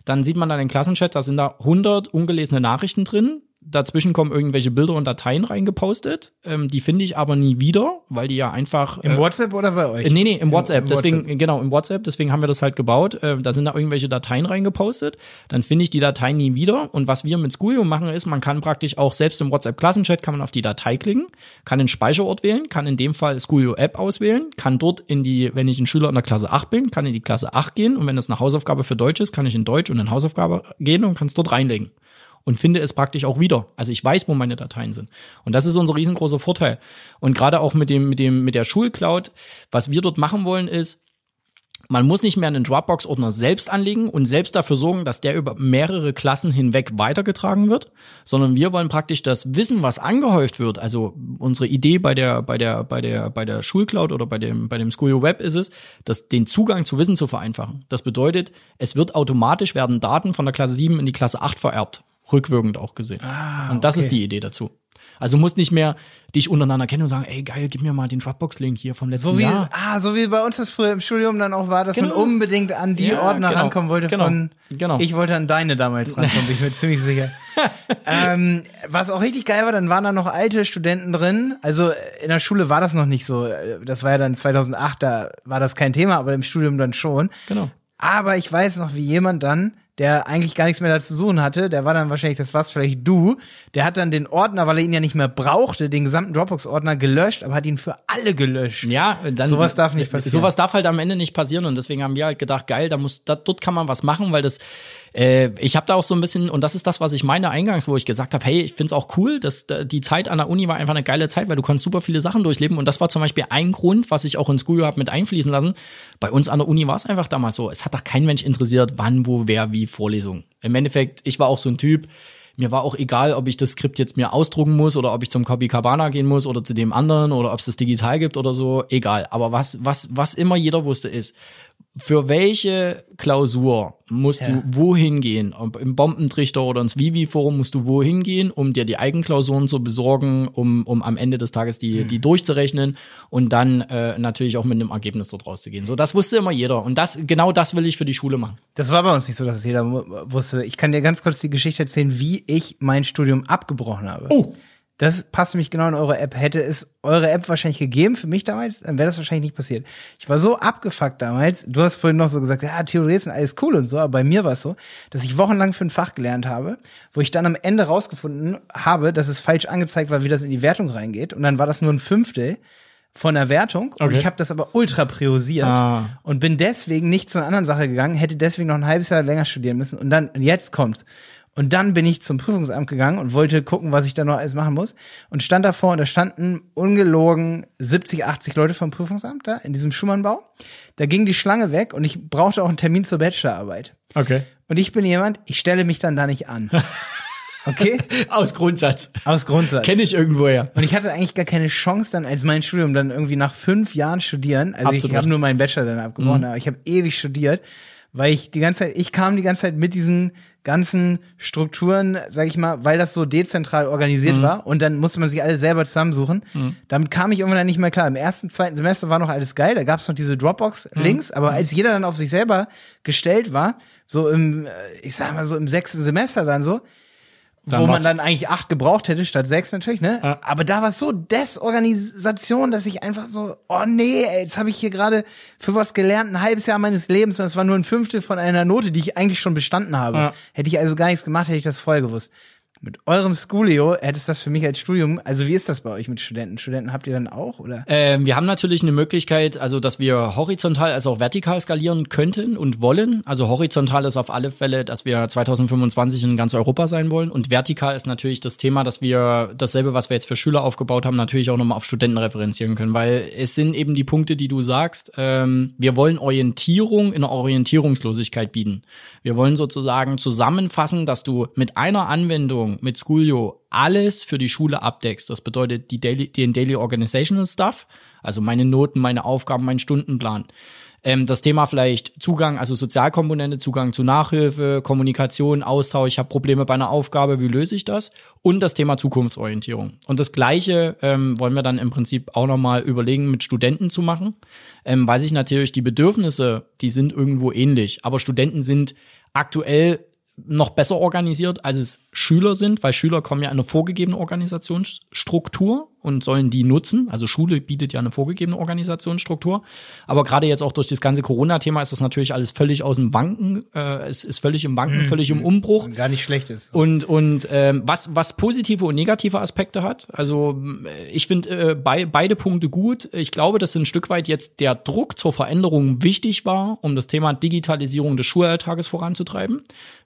Dann sieht man dann den Klassenchat, da sind da hundert ungelesene Nachrichten drin. Dazwischen kommen irgendwelche Bilder und Dateien reingepostet. Ähm, die finde ich aber nie wieder, weil die ja einfach... Im äh, WhatsApp oder bei euch? Äh, nee, nee, im WhatsApp. Im, im deswegen WhatsApp. Genau, im WhatsApp. Deswegen haben wir das halt gebaut. Äh, da sind da irgendwelche Dateien reingepostet. Dann finde ich die Dateien nie wieder. Und was wir mit Scoolio machen ist, man kann praktisch auch selbst im WhatsApp-Klassenchat kann man auf die Datei klicken, kann den Speicherort wählen, kann in dem Fall Scoolio-App auswählen, kann dort in die, wenn ich ein Schüler in der Klasse acht bin, kann in die Klasse acht gehen. Und wenn das eine Hausaufgabe für Deutsch ist, kann ich in Deutsch und in Hausaufgabe gehen und kann es dort reinlegen. Und finde es praktisch auch wieder. Also ich weiß, wo meine Dateien sind. Und das ist unser riesengroßer Vorteil. Und gerade auch mit dem, mit dem, mit der Schulcloud, was wir dort machen wollen, ist, man muss nicht mehr einen Dropbox-Ordner selbst anlegen und selbst dafür sorgen, dass der über mehrere Klassen hinweg weitergetragen wird, sondern wir wollen praktisch das Wissen, was angehäuft wird. Also unsere Idee bei der bei der bei der bei der Schulcloud oder bei dem bei dem Scoolio Web ist es, dass den Zugang zu Wissen zu vereinfachen. Das bedeutet, es wird automatisch werden Daten von der Klasse sieben in die Klasse acht vererbt. Rückwirkend auch gesehen. Ah, und das okay. ist die Idee dazu. Also musst nicht mehr dich untereinander kennen und sagen, ey, geil, gib mir mal den Dropbox-Link hier vom letzten so wie, Jahr. Ah, so wie bei uns das früher im Studium dann auch war, dass genau. man unbedingt an die ja, Ordner genau, rankommen wollte genau, von, genau. ich wollte an deine damals rankommen, bin ich mir ziemlich sicher. ähm, was auch richtig geil war, dann waren da noch alte Studenten drin, also in der Schule war das noch nicht so, das war ja dann zweitausendacht, da war das kein Thema, aber im Studium dann schon. Genau. Aber ich weiß noch, wie jemand dann, der eigentlich gar nichts mehr dazu suchen hatte, der war dann wahrscheinlich, das war's vielleicht du, der hat dann den Ordner, weil er ihn ja nicht mehr brauchte, den gesamten Dropbox-Ordner gelöscht, aber hat ihn für alle gelöscht. Ja, dann sowas darf nicht passieren. Sowas darf halt am Ende nicht passieren, und deswegen haben wir halt gedacht, geil, da muss, da, dort kann man was machen, weil das, äh, ich habe da auch so ein bisschen, und das ist das, was ich meine eingangs, wo ich gesagt habe, hey, ich find's auch cool, dass die Zeit an der Uni war einfach eine geile Zeit, weil du konntest super viele Sachen durchleben, und das war zum Beispiel ein Grund, was ich auch in Scoolio habe mit einfließen lassen. Bei uns an der Uni war es einfach damals so, es hat doch kein Mensch interessiert, wann, wo, wer, wie Vorlesung. Im Endeffekt, ich war auch so ein Typ, mir war auch egal, ob ich das Skript jetzt mir ausdrucken muss oder ob ich zum Copacabana gehen muss oder zu dem anderen oder ob es das digital gibt oder so, egal. Aber was, was, was immer jeder wusste ist, für welche Klausur musst ja. du wohin gehen? Ob im Bombentrichter oder ins Vivi-Forum musst du wohin gehen, um dir die Eigenklausuren zu besorgen, um, um am Ende des Tages die, mhm. die durchzurechnen und dann äh, natürlich auch mit einem Ergebnis dort rauszugehen. So, das wusste immer jeder. Und das, genau das will ich für die Schule machen. Das war bei uns nicht so, dass es jeder wusste. Ich kann dir ganz kurz die Geschichte erzählen, wie ich mein Studium abgebrochen habe. Oh. Das passt nämlich genau in eure App. Hätte es eure App wahrscheinlich gegeben für mich damals, dann wäre das wahrscheinlich nicht passiert. Ich war so abgefuckt damals. Du hast vorhin noch so gesagt, ja, Theorie ist alles cool und so. Aber bei mir war es so, dass ich wochenlang für ein Fach gelernt habe, wo ich dann am Ende rausgefunden habe, dass es falsch angezeigt war, wie das in die Wertung reingeht. Und dann war das nur ein Fünftel von der Wertung. Okay. Und ich habe das aber ultra priorisiert ah. und bin deswegen nicht zu einer anderen Sache gegangen, hätte deswegen noch ein halbes Jahr länger studieren müssen. Und dann, und jetzt kommt's. Und dann bin ich zum Prüfungsamt gegangen und wollte gucken, was ich da noch alles machen muss. Und stand davor und da standen ungelogen siebzig, achtzig Leute vom Prüfungsamt da in diesem Schumannbau. Da ging die Schlange weg und ich brauchte auch einen Termin zur Bachelorarbeit. Okay. Und ich bin jemand, ich stelle mich dann da nicht an. Okay? Aus Grundsatz. Aus Grundsatz. Kenne ich irgendwoher. Und ich hatte eigentlich gar keine Chance dann, als mein Studium dann irgendwie nach fünf Jahren studieren. Also Absolut. Ich habe nur meinen Bachelor dann abgebrochen, mhm. aber ich habe ewig studiert. Weil ich die ganze Zeit, ich kam die ganze Zeit mit diesen ganzen Strukturen, sag ich mal, weil das so dezentral organisiert mhm. war und dann musste man sich alle selber zusammensuchen. Mhm. Damit kam ich irgendwann dann nicht mehr klar. Im ersten, zweiten Semester war noch alles geil, da gab's noch diese Dropbox-Links, mhm. aber als jeder dann auf sich selber gestellt war, so im, ich sag mal so im sechsten Semester dann so, Dann wo man dann eigentlich acht gebraucht hätte, statt sechs natürlich, ne? Ja. Aber da war es so Desorganisation, dass ich einfach so, oh nee, ey, jetzt habe ich hier gerade für was gelernt, ein halbes Jahr meines Lebens und das war nur ein Fünftel von einer Note, die ich eigentlich schon bestanden habe. Ja. Hätte ich also gar nichts gemacht, hätte ich das vorher gewusst. Mit eurem Scoolio hättest das für mich als Studium, also wie ist das bei euch mit Studenten? Studenten habt ihr dann auch, oder? Ähm, wir haben natürlich eine Möglichkeit, also dass wir horizontal, also auch vertikal skalieren könnten und wollen. Also horizontal ist auf alle Fälle, dass wir zwanzig fünfundzwanzig in ganz Europa sein wollen. Und vertikal ist natürlich das Thema, dass wir dasselbe, was wir jetzt für Schüler aufgebaut haben, natürlich auch nochmal auf Studenten referenzieren können. Weil es sind eben die Punkte, die du sagst, ähm, wir wollen Orientierung in der Orientierungslosigkeit bieten. Wir wollen sozusagen zusammenfassen, dass du mit einer Anwendung mit Scoolio alles für die Schule abdeckst. Das bedeutet die Daily, den Daily Organizational Stuff, also meine Noten, meine Aufgaben, meinen Stundenplan. Ähm, das Thema vielleicht Zugang, also Sozialkomponente, Zugang zu Nachhilfe, Kommunikation, Austausch, ich habe Probleme bei einer Aufgabe, wie löse ich das? Und das Thema Zukunftsorientierung. Und das Gleiche ähm, wollen wir dann im Prinzip auch nochmal überlegen, mit Studenten zu machen, ähm, weil sich natürlich die Bedürfnisse, die sind irgendwo ähnlich, aber Studenten sind aktuell noch besser organisiert, als es Schüler sind, weil Schüler kommen ja in eine vorgegebene Organisationsstruktur und sollen die nutzen. Also Schule bietet ja eine vorgegebene Organisationsstruktur. Aber gerade jetzt auch durch das ganze Corona-Thema ist das natürlich alles völlig aus dem Wanken. Äh, es ist völlig im Wanken, mhm. völlig im Umbruch. Gar nicht schlecht ist. Und und ähm, was was positive und negative Aspekte hat. Also ich finde äh, bei, beide Punkte gut. Ich glaube, dass ein Stück weit jetzt der Druck zur Veränderung wichtig war, um das Thema Digitalisierung des Schulalltages voranzutreiben.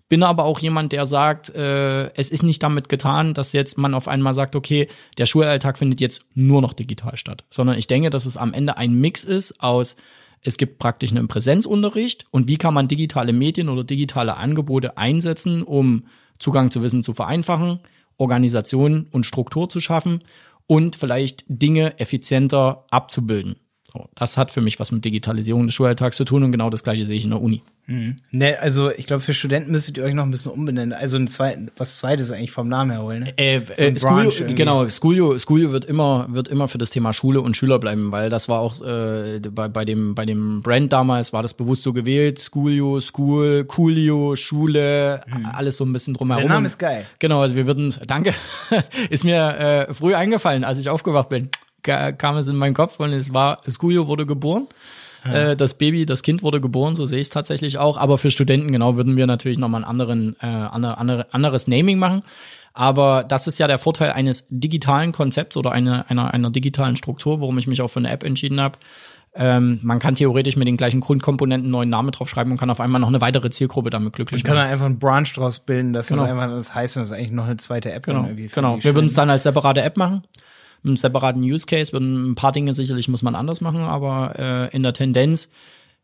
Bin aber auch jemand, der sagt, äh, es ist nicht damit getan, dass jetzt man auf einmal sagt, okay, der Schulalltag findet jetzt nur noch digital statt. Sondern ich denke, dass es am Ende ein Mix ist aus, es gibt praktisch einen Präsenzunterricht und wie kann man digitale Medien oder digitale Angebote einsetzen, um Zugang zu Wissen zu vereinfachen, Organisation und Struktur zu schaffen und vielleicht Dinge effizienter abzubilden. So, das hat für mich was mit Digitalisierung des Schulalltags zu tun und genau das Gleiche sehe ich in der Uni. Mhm. Ne, also ich glaube, für Studenten müsstet ihr euch noch ein bisschen umbenennen. Also ein zweit, was Zweites eigentlich vom Namen her holen. Ne? Äh, so äh, Scoolio, genau, Scoolio, Scoolio wird immer wird immer für das Thema Schule und Schüler bleiben, weil das war auch äh, bei bei dem bei dem Brand damals war das bewusst so gewählt. Scoolio, School, Coolio, Schule, mhm. alles so ein bisschen drumherum. Der Name ist geil. Genau, also wir würden, danke, ist mir äh, früh eingefallen, als ich aufgewacht bin, kam es in meinen Kopf und es war, Scoolio wurde geboren. Das Baby, das Kind wurde geboren, so sehe ich es tatsächlich auch. Aber für Studenten, genau, würden wir natürlich nochmal ein anderen, äh, andere, anderes Naming machen. Aber das ist ja der Vorteil eines digitalen Konzepts oder eine, einer, einer digitalen Struktur, warum ich mich auch für eine App entschieden habe. Ähm, man kann theoretisch mit den gleichen Grundkomponenten einen neuen Namen draufschreiben und kann auf einmal noch eine weitere Zielgruppe damit glücklich machen. Man kann dann einfach einen Branch draus bilden, dass genau. das einfach das heißt, das ist eigentlich noch eine zweite App. Genau, irgendwie genau. wir würden es dann als separate App machen. Einen separaten Use Case, ein paar Dinge sicherlich muss man anders machen, aber äh, in der Tendenz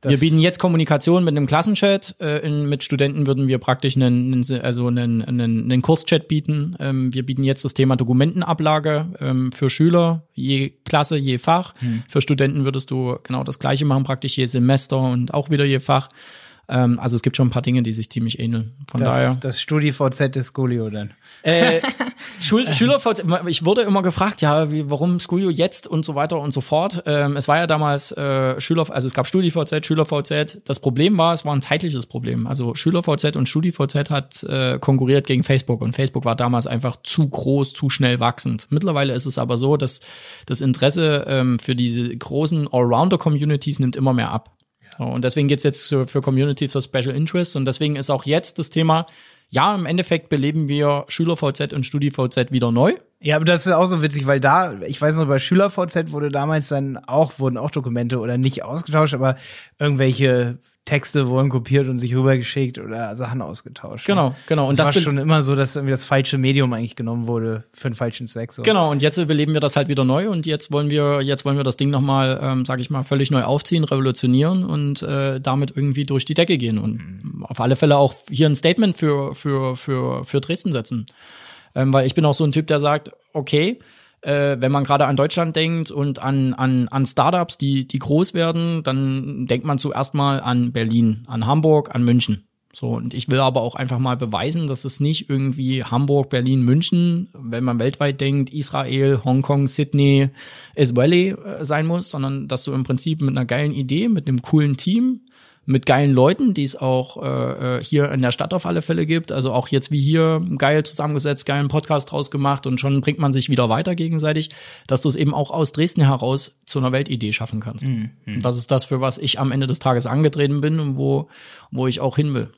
Wir bieten jetzt Kommunikation mit einem Klassenchat. Äh, in, mit Studenten würden wir praktisch einen, also einen, einen, einen Kurschat bieten. Ähm, wir bieten jetzt das Thema Dokumentenablage ähm, für Schüler, je Klasse, je Fach. Hm. Für Studenten würdest du genau das Gleiche machen, praktisch je Semester und auch wieder je Fach. Ähm, also es gibt schon ein paar Dinge, die sich ziemlich ähneln. Von das, daher. Das StudiVZ ist Scoolio dann. Äh, Schul- SchülerVZ, ich wurde immer gefragt, ja, wie, warum Scoolio jetzt und so weiter und so fort. Ähm, es war ja damals äh, Schüler, also es gab StudiVZ, SchülerVZ. Das Problem war, es war ein zeitliches Problem. Also SchülerVZ und StudiVZ hat äh, konkurriert gegen Facebook und Facebook war damals einfach zu groß, zu schnell wachsend. Mittlerweile ist es aber so, dass das Interesse ähm, für diese großen Allrounder-Communities nimmt immer mehr ab. Und deswegen geht's jetzt für Communities for Special Interests und deswegen ist auch jetzt das Thema, ja, im Endeffekt beleben wir SchülerVZ und StudiVZ wieder neu. Ja, aber das ist auch so witzig, weil da, ich weiß noch, bei SchülerVZ wurde damals dann auch, wurden auch Dokumente oder nicht ausgetauscht, aber irgendwelche Texte wurden kopiert und sich rübergeschickt oder Sachen ausgetauscht. Genau, genau. Und das, das war schon immer so, dass irgendwie das falsche Medium eigentlich genommen wurde für einen falschen Zweck. So. Genau, und jetzt beleben wir das halt wieder neu und jetzt wollen wir, jetzt wollen wir das Ding nochmal, ähm, sag ich mal, völlig neu aufziehen, revolutionieren und äh, damit irgendwie durch die Decke gehen und mhm. auf alle Fälle auch hier ein Statement für, für, für, für Dresden setzen. Ähm, weil ich bin auch so ein Typ, der sagt, okay, äh, wenn man gerade an Deutschland denkt und an an an Startups, die die groß werden, dann denkt man zuerst mal an Berlin, an Hamburg, an München. So, und ich will aber auch einfach mal beweisen, dass es nicht irgendwie Hamburg, Berlin, München, wenn man weltweit denkt, Israel, Hongkong, Sydney, Israeli äh, sein muss, sondern dass du im Prinzip mit einer geilen Idee, mit einem coolen Team, mit geilen Leuten, die es auch äh, hier in der Stadt auf alle Fälle gibt. Also auch jetzt wie hier, geil zusammengesetzt, geilen Podcast draus gemacht und schon bringt man sich wieder weiter gegenseitig, dass du es eben auch aus Dresden heraus zu einer Weltidee schaffen kannst. Mhm. Und das ist das, für was ich am Ende des Tages angetreten bin und wo, wo ich auch hin will.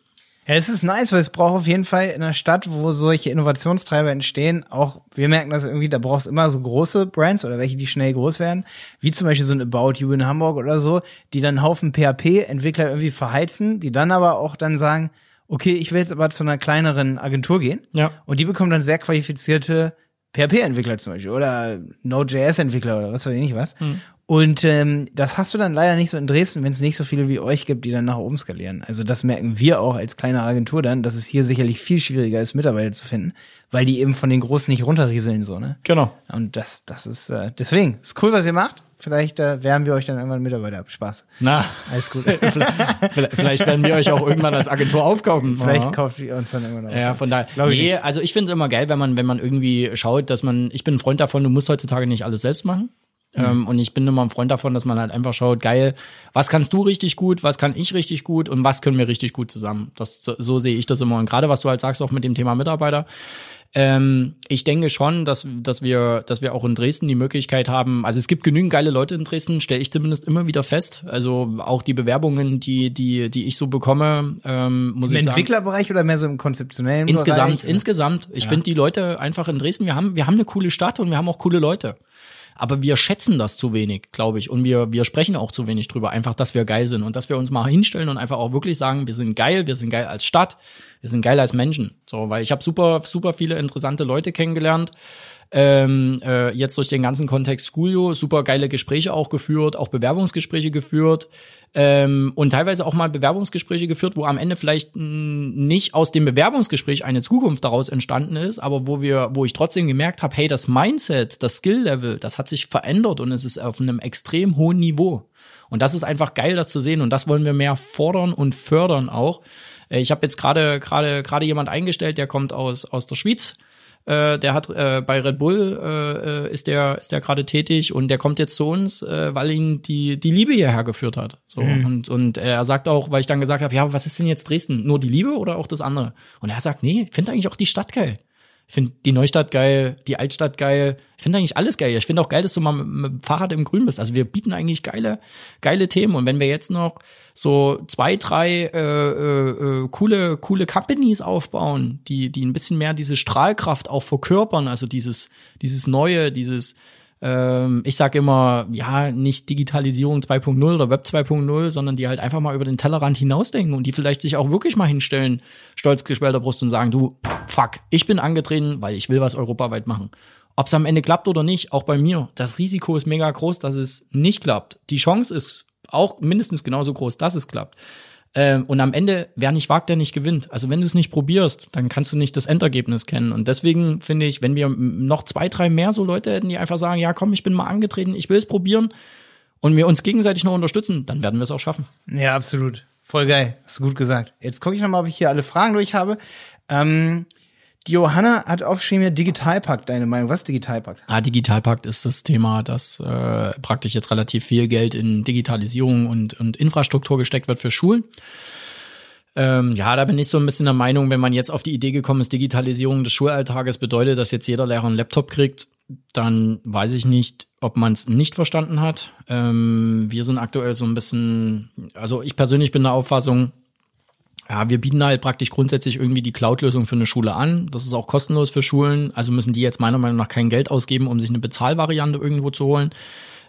Ja, es ist nice, weil es braucht auf jeden Fall in einer Stadt, wo solche Innovationstreiber entstehen, auch, wir merken das irgendwie, da brauchst du immer so große Brands oder welche, die schnell groß werden, wie zum Beispiel so ein About You in Hamburg oder so, die dann einen Haufen P H P-Entwickler irgendwie verheizen, die dann aber auch dann sagen, okay, ich will jetzt aber zu einer kleineren Agentur gehen. Ja. Und die bekommen dann sehr qualifizierte P H P-Entwickler zum Beispiel oder Node.js-Entwickler oder was weiß ich nicht was. Mhm. Und ähm, das hast du dann leider nicht so in Dresden, wenn es nicht so viele wie euch gibt, die dann nach oben skalieren. Also das merken wir auch als kleine Agentur dann, dass es hier sicherlich viel schwieriger ist, Mitarbeiter zu finden, weil die eben von den Großen nicht runterrieseln, so, ne? Genau. Und das, das ist, äh, deswegen, ist cool, was ihr macht. Vielleicht äh, werden wir euch dann irgendwann Mitarbeiter ab. Spaß. Na, alles gut. vielleicht, vielleicht werden wir euch auch irgendwann als Agentur aufkaufen. Vielleicht kauft ihr uns dann irgendwann auf. Ja, von daher. Nee, nicht. Also ich finde es immer geil, wenn man, wenn man irgendwie schaut, dass man, ich bin ein Freund davon, du musst heutzutage nicht alles selbst machen. Mhm. Und ich bin immer ein Freund davon, dass man halt einfach schaut, geil, was kannst du richtig gut, was kann ich richtig gut und was können wir richtig gut zusammen. Das, so, so sehe ich das immer. Und gerade was du halt sagst, auch mit dem Thema Mitarbeiter. Ähm, ich denke schon, dass, dass wir, dass wir auch in Dresden die Möglichkeit haben, also es gibt genügend geile Leute in Dresden, stelle ich zumindest immer wieder fest. Also auch die Bewerbungen, die, die, die ich so bekomme, ähm, muss ich sagen. Im Entwicklerbereich oder mehr so im konzeptionellen insgesamt, Bereich? Insgesamt, insgesamt. Ich ja. finde die Leute einfach in Dresden, wir haben, wir haben eine coole Stadt und wir haben auch coole Leute. Aber wir schätzen das zu wenig, glaube ich. Und wir wir sprechen auch zu wenig drüber, einfach, dass wir geil sind. Und dass wir uns mal hinstellen und einfach auch wirklich sagen, wir sind geil, wir sind geil als Stadt, wir sind geil als Menschen. So, weil ich habe super, super viele interessante Leute kennengelernt. Ähm, äh, jetzt durch den ganzen Kontext Scoolio, super geile Gespräche auch geführt, auch Bewerbungsgespräche geführt. Ähm, und teilweise auch mal Bewerbungsgespräche geführt, wo am Ende vielleicht m- nicht aus dem Bewerbungsgespräch eine Zukunft daraus entstanden ist, aber wo wir, wo ich trotzdem gemerkt habe, hey, das Mindset, das Skill-Level, das hat sich verändert und es ist auf einem extrem hohen Niveau. Und das ist einfach geil, das zu sehen und das wollen wir mehr fordern und fördern auch. Ich habe jetzt gerade gerade gerade jemand eingestellt, der kommt aus aus der Schweiz. Äh, der hat äh, bei Red Bull äh, ist der ist der gerade tätig und der kommt jetzt zu uns, äh, weil ihn die die Liebe hierher geführt hat. So mhm. und und er sagt auch, weil ich dann gesagt habe, ja, was ist denn jetzt Dresden? Nur die Liebe oder auch das andere? Und er sagt, nee, ich finde eigentlich auch die Stadt geil. Ich finde die Neustadt geil, die Altstadt geil. Ich finde eigentlich alles geil. Ich finde auch geil, dass du mal mit, mit dem Fahrrad im Grün bist. Also wir bieten eigentlich geile, geile Themen. Und wenn wir jetzt noch so zwei, drei äh, äh, coole, coole Companies aufbauen, die, die ein bisschen mehr diese Strahlkraft auch verkörpern, also dieses, dieses Neue, dieses ich sage immer, ja, nicht Digitalisierung zwei Punkt null oder Web zwei Punkt null, sondern die halt einfach mal über den Tellerrand hinausdenken und die vielleicht sich auch wirklich mal hinstellen, stolz geschwellter Brust und sagen, du, fuck, ich bin angetreten, weil ich will was europaweit machen. Ob es am Ende klappt oder nicht, auch bei mir, das Risiko ist mega groß, dass es nicht klappt. Die Chance ist auch mindestens genauso groß, dass es klappt. Ähm, und am Ende, wer nicht wagt, der nicht gewinnt. Also wenn du es nicht probierst, dann kannst du nicht das Endergebnis kennen. Und deswegen finde ich, wenn wir noch zwei, drei mehr so Leute hätten, die einfach sagen, ja komm, ich bin mal angetreten, ich will es probieren und wir uns gegenseitig noch unterstützen, dann werden wir es auch schaffen. Ja, absolut. Voll geil. Hast du gut gesagt. Jetzt gucke ich nochmal, ob ich hier alle Fragen durch habe. Ähm, die Johanna hat aufgeschrieben, Digitalpakt, deine Meinung. Was ist Digitalpakt? Ah, Digitalpakt ist das Thema, dass äh, praktisch jetzt relativ viel Geld in Digitalisierung und, und Infrastruktur gesteckt wird für Schulen. Ähm, ja, da bin ich so ein bisschen der Meinung, wenn man jetzt auf die Idee gekommen ist, Digitalisierung des Schulalltages bedeutet, dass jetzt jeder Lehrer einen Laptop kriegt, dann weiß ich nicht, ob man es nicht verstanden hat. Ähm, wir sind aktuell so ein bisschen, also ich persönlich bin der Auffassung, ja, wir bieten halt praktisch grundsätzlich irgendwie die Cloud-Lösung für eine Schule an. Das ist auch kostenlos für Schulen. Also müssen die jetzt meiner Meinung nach kein Geld ausgeben, um sich eine Bezahlvariante irgendwo zu holen.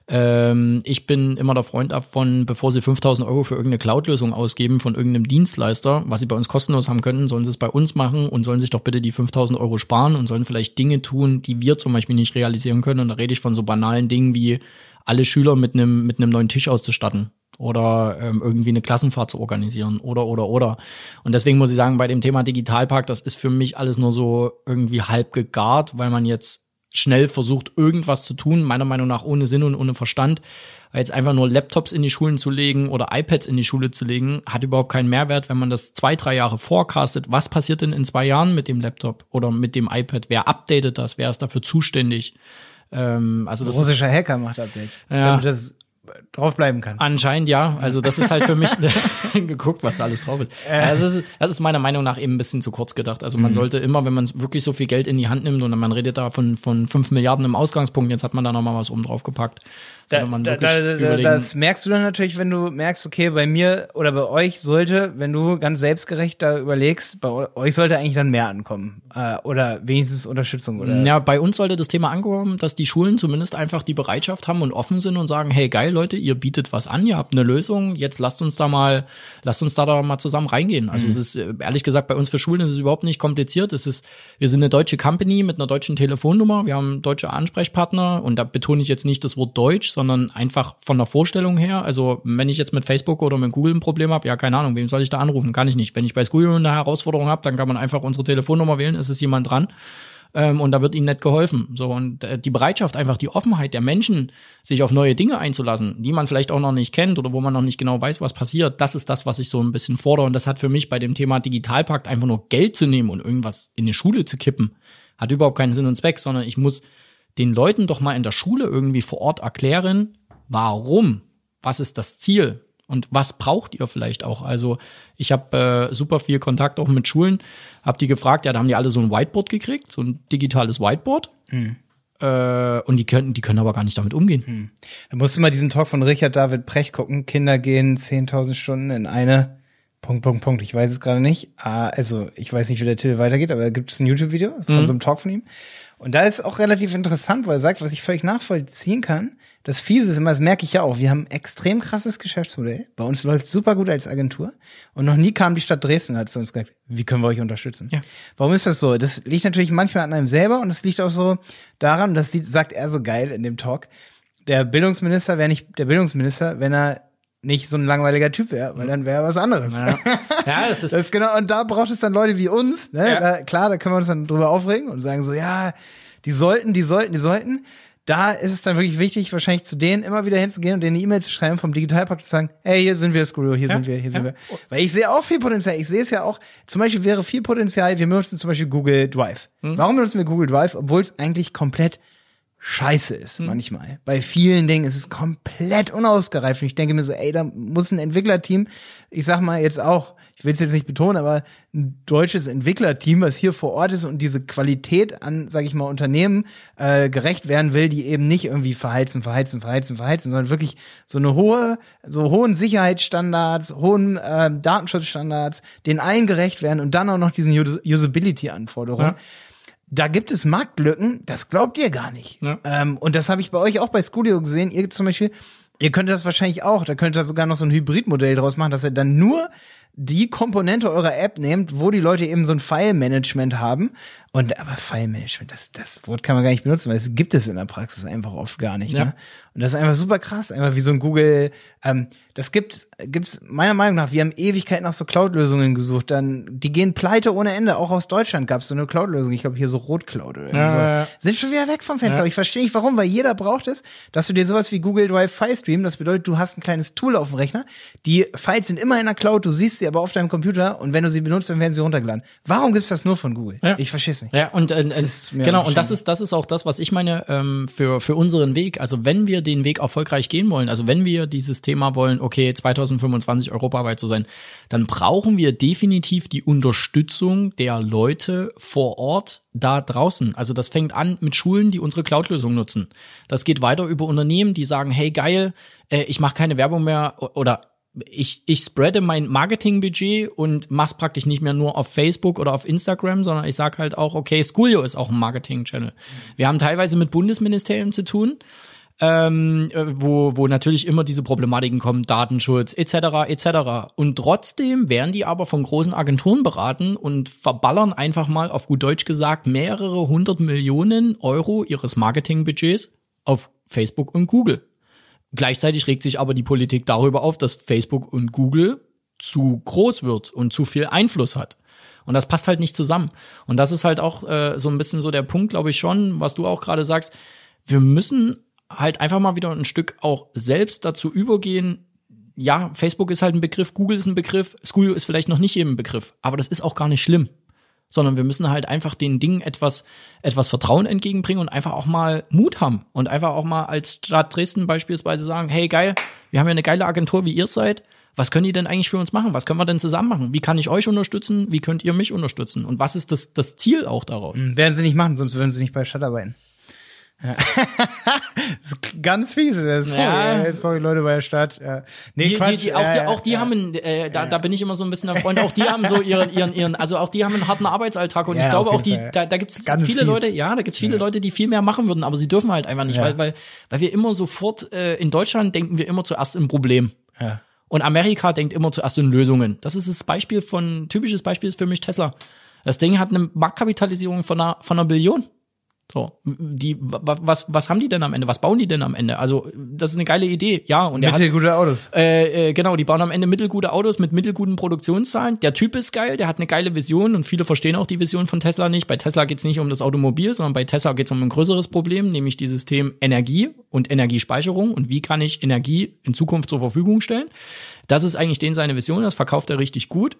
Ähm, ich bin immer der Freund davon, bevor sie fünftausend Euro für irgendeine Cloud-Lösung ausgeben von irgendeinem Dienstleister, was sie bei uns kostenlos haben könnten, sollen sie es bei uns machen und sollen sich doch bitte die fünftausend Euro sparen und sollen vielleicht Dinge tun, die wir zum Beispiel nicht realisieren können. Und da rede ich von so banalen Dingen wie alle Schüler mit einem mit einem neuen Tisch auszustatten. Oder ähm, irgendwie eine Klassenfahrt zu organisieren oder, oder, oder. Und deswegen muss ich sagen, bei dem Thema Digitalpakt, das ist für mich alles nur so irgendwie halb gegart, weil man jetzt schnell versucht, irgendwas zu tun, meiner Meinung nach ohne Sinn und ohne Verstand. Jetzt einfach nur Laptops in die Schulen zu legen oder iPads in die Schule zu legen, hat überhaupt keinen Mehrwert, wenn man das zwei, drei Jahre forecastet. Was passiert denn in zwei Jahren mit dem Laptop oder mit dem iPad? Wer updatet das? Wer ist dafür zuständig? Ähm, also das russischer ist, Hacker macht Update. Ja. Damit das drauf bleiben kann. Anscheinend ja. Also das ist halt für mich geguckt, was da alles drauf ist. Äh. Das ist. Das ist meiner Meinung nach eben ein bisschen zu kurz gedacht. Also man mhm. sollte immer, wenn man wirklich so viel Geld in die Hand nimmt und man redet da von von fünf Milliarden im Ausgangspunkt, jetzt hat man da nochmal was oben drauf gepackt. Da, man da, da, da, das merkst du dann natürlich, wenn du merkst, okay, bei mir oder bei euch sollte, wenn du ganz selbstgerecht da überlegst, bei euch sollte eigentlich dann mehr ankommen äh, oder wenigstens Unterstützung. Oder? Ja, bei uns sollte das Thema ankommen, dass die Schulen zumindest einfach die Bereitschaft haben und offen sind und sagen, hey geil Leute, ihr bietet was an, ihr habt eine Lösung, jetzt lasst uns da mal, lasst uns da, da mal zusammen reingehen. Also mhm. es ist, ehrlich gesagt, bei uns für Schulen ist es überhaupt nicht kompliziert. Es ist, wir sind eine deutsche Company mit einer deutschen Telefonnummer, wir haben deutsche Ansprechpartner und da betone ich jetzt nicht das Wort Deutsch, sondern einfach von der Vorstellung her. Also wenn ich jetzt mit Facebook oder mit Google ein Problem habe, ja, keine Ahnung, wem soll ich da anrufen? Kann ich nicht. Wenn ich bei Scoolio eine Herausforderung habe, dann kann man einfach unsere Telefonnummer wählen, ist es jemand dran ähm, und da wird ihnen nicht geholfen. So, und äh, die Bereitschaft, einfach die Offenheit der Menschen, sich auf neue Dinge einzulassen, die man vielleicht auch noch nicht kennt oder wo man noch nicht genau weiß, was passiert, das ist das, was ich so ein bisschen fordere. Und das hat für mich bei dem Thema Digitalpakt einfach nur Geld zu nehmen und irgendwas in eine Schule zu kippen, hat überhaupt keinen Sinn und Zweck, sondern ich muss den Leuten doch mal in der Schule irgendwie vor Ort erklären, warum, was ist das Ziel und was braucht ihr vielleicht auch. Also ich habe äh, super viel Kontakt auch mit Schulen, habe die gefragt, ja, da haben die alle so ein Whiteboard gekriegt, so ein digitales Whiteboard. Mhm. Äh, und die können, die können aber gar nicht damit umgehen. Mhm. Da musst du mal diesen Talk von Richard David Precht gucken, Kinder gehen zehntausend Stunden in eine Punkt, Punkt, Punkt. Ich weiß es gerade nicht. Ah, also ich weiß nicht, wie der Titel weitergeht, aber da gibt es ein YouTube-Video von mhm. so einem Talk von ihm. Und da ist auch relativ interessant, weil er sagt, was ich völlig nachvollziehen kann, das Fiese ist immer, das merke ich ja auch, wir haben ein extrem krasses Geschäftsmodell, bei uns läuft super gut als Agentur und noch nie kam die Stadt Dresden und hat zu uns gesagt, wie können wir euch unterstützen? Ja. Warum ist das so? Das liegt natürlich manchmal an einem selber und das liegt auch so daran, das sagt er so geil in dem Talk, der Bildungsminister wäre nicht der Bildungsminister, wenn er nicht so ein langweiliger Typ wäre, weil dann wäre was anderes. Ja. Ja, das ist das ist genau, und da braucht es dann Leute wie uns, ne? Ja. Da, klar, da können wir uns dann drüber aufregen und sagen so, ja, die sollten, die sollten, die sollten. Da ist es dann wirklich wichtig, wahrscheinlich zu denen immer wieder hinzugehen und denen eine E-Mail zu schreiben vom Digitalpakt und zu sagen, hey, hier sind wir, Scoolio, hier ja, sind wir, hier ja. sind wir. Weil ich sehe auch viel Potenzial. Ich sehe es ja auch, zum Beispiel wäre viel Potenzial, wir benutzen zum Beispiel Google Drive. Hm. Warum benutzen wir Google Drive, obwohl es eigentlich komplett scheiße ist hm. manchmal. Bei vielen Dingen ist es komplett unausgereift. Und ich denke mir so, ey, da muss ein Entwicklerteam, ich sag mal jetzt auch, ich will es jetzt nicht betonen, aber ein deutsches Entwicklerteam, was hier vor Ort ist und diese Qualität an, sag ich mal, Unternehmen äh, gerecht werden will, die eben nicht irgendwie verheizen, verheizen, verheizen, verheizen, sondern wirklich so eine hohe, so hohen Sicherheitsstandards, hohen äh, Datenschutzstandards, denen allen gerecht werden und dann auch noch diesen Us- Usability-Anforderungen. Ja. Da gibt es Marktlücken, das glaubt ihr gar nicht. Ja. Ähm, und das habe ich bei euch auch bei Scoolio gesehen. Ihr zum Beispiel, ihr könnt das wahrscheinlich auch, da könnt ihr sogar noch so ein Hybridmodell draus machen, dass ihr dann nur die Komponente eurer App nehmt, wo die Leute eben so ein File-Management haben. Und aber File-Management, das, das Wort kann man gar nicht benutzen, weil es gibt es in der Praxis einfach oft gar nicht. Ja. Ne? Und das ist einfach super krass, einfach wie so ein Google. Ähm, das gibt gibt's meiner Meinung nach, wir haben Ewigkeiten nach so Cloud-Lösungen gesucht. Dann die gehen pleite ohne Ende. Auch aus Deutschland gab es so eine Cloud-Lösung. Ich glaube, hier so Rot-Cloud oder ja, so. Ja. Sind schon wieder weg vom Fenster. Ja. Ich verstehe nicht, warum, weil jeder braucht es, dass du dir sowas wie Google Drive File Stream, das bedeutet, du hast ein kleines Tool auf dem Rechner. Die Files sind immer in der Cloud, du siehst sie aber auf deinem Computer und wenn du sie benutzt, dann werden sie runtergeladen. Warum gibt's das nur von Google? Ja. Ich verstehe es nicht. Ja, und äh, genau, und das ist das ist auch das, was ich meine, ähm, für für unseren Weg. Also wenn wir den Weg erfolgreich gehen wollen, also wenn wir dieses Thema wollen, okay, zwanzig fünfundzwanzig europaweit zu sein, dann brauchen wir definitiv die Unterstützung der Leute vor Ort da draußen. Also das fängt an mit Schulen, die unsere Cloud-Lösung nutzen. Das geht weiter über Unternehmen, die sagen, hey geil, äh, ich mache keine Werbung mehr oder Ich, ich spreade mein Marketingbudget und mach's praktisch nicht mehr nur auf Facebook oder auf Instagram, sondern ich sag halt auch, okay, Scoolio ist auch ein Marketing-Channel. Wir haben teilweise mit Bundesministerien zu tun, ähm, wo, wo natürlich immer diese Problematiken kommen, Datenschutz et cetera et cetera. Und trotzdem werden die aber von großen Agenturen beraten und verballern einfach mal, auf gut Deutsch gesagt, mehrere hundert Millionen Euro ihres Marketingbudgets auf Facebook und Google. Gleichzeitig regt sich aber die Politik darüber auf, dass Facebook und Google zu groß wird und zu viel Einfluss hat. Und das passt halt nicht zusammen. Und das ist halt auch äh, so ein bisschen so der Punkt, glaube ich schon, was du auch gerade sagst. Wir müssen halt einfach mal wieder ein Stück auch selbst dazu übergehen, ja, Facebook ist halt ein Begriff, Google ist ein Begriff, Scoolio ist vielleicht noch nicht eben ein Begriff, aber das ist auch gar nicht schlimm. Sondern wir müssen halt einfach den Dingen etwas etwas Vertrauen entgegenbringen und einfach auch mal Mut haben und einfach auch mal als Stadt Dresden beispielsweise sagen, hey geil, wir haben ja eine geile Agentur, wie ihr seid, was können die denn eigentlich für uns machen, was können wir denn zusammen machen, wie kann ich euch unterstützen, wie könnt ihr mich unterstützen und was ist das, das Ziel auch daraus? Werden sie nicht machen, sonst würden sie nicht bei Stadt arbeiten. Ja. Das ist ganz fies. Sorry, ja. Sorry Leute bei der Stadt. Ja. Nee, die, Quatsch. Die, die, auch die, auch die ja. haben, äh, da, da bin ich immer so ein bisschen der Freund, auch die haben so ihren, ihren, ihren, also auch die haben einen harten Arbeitsalltag und ja, ich glaube auch die, Fall. da, da gibt's ganz viele fies. Leute, ja, da gibt's viele ja. Leute, die viel mehr machen würden, aber sie dürfen halt einfach nicht, ja. weil, weil, weil wir immer sofort, äh, in Deutschland denken wir immer zuerst im Problem. Ja. Und Amerika denkt immer zuerst in Lösungen. Das ist das Beispiel von, typisches Beispiel ist für mich Tesla. Das Ding hat eine Marktkapitalisierung von einer, von einer Billion. So, die, was, was haben die denn am Ende? Was bauen die denn am Ende? Also, das ist eine geile Idee, ja. Und der mittelgute hat, Autos. Äh, äh, genau, die bauen am Ende mittelgute Autos mit mittelguten Produktionszahlen. Der Typ ist geil, der hat eine geile Vision und viele verstehen auch die Vision von Tesla nicht. Bei Tesla geht's nicht um das Automobil, sondern bei Tesla geht's um ein größeres Problem, nämlich die System Energie und Energiespeicherung und wie kann ich Energie in Zukunft zur Verfügung stellen. Das ist eigentlich denen seine Vision, das verkauft er richtig gut.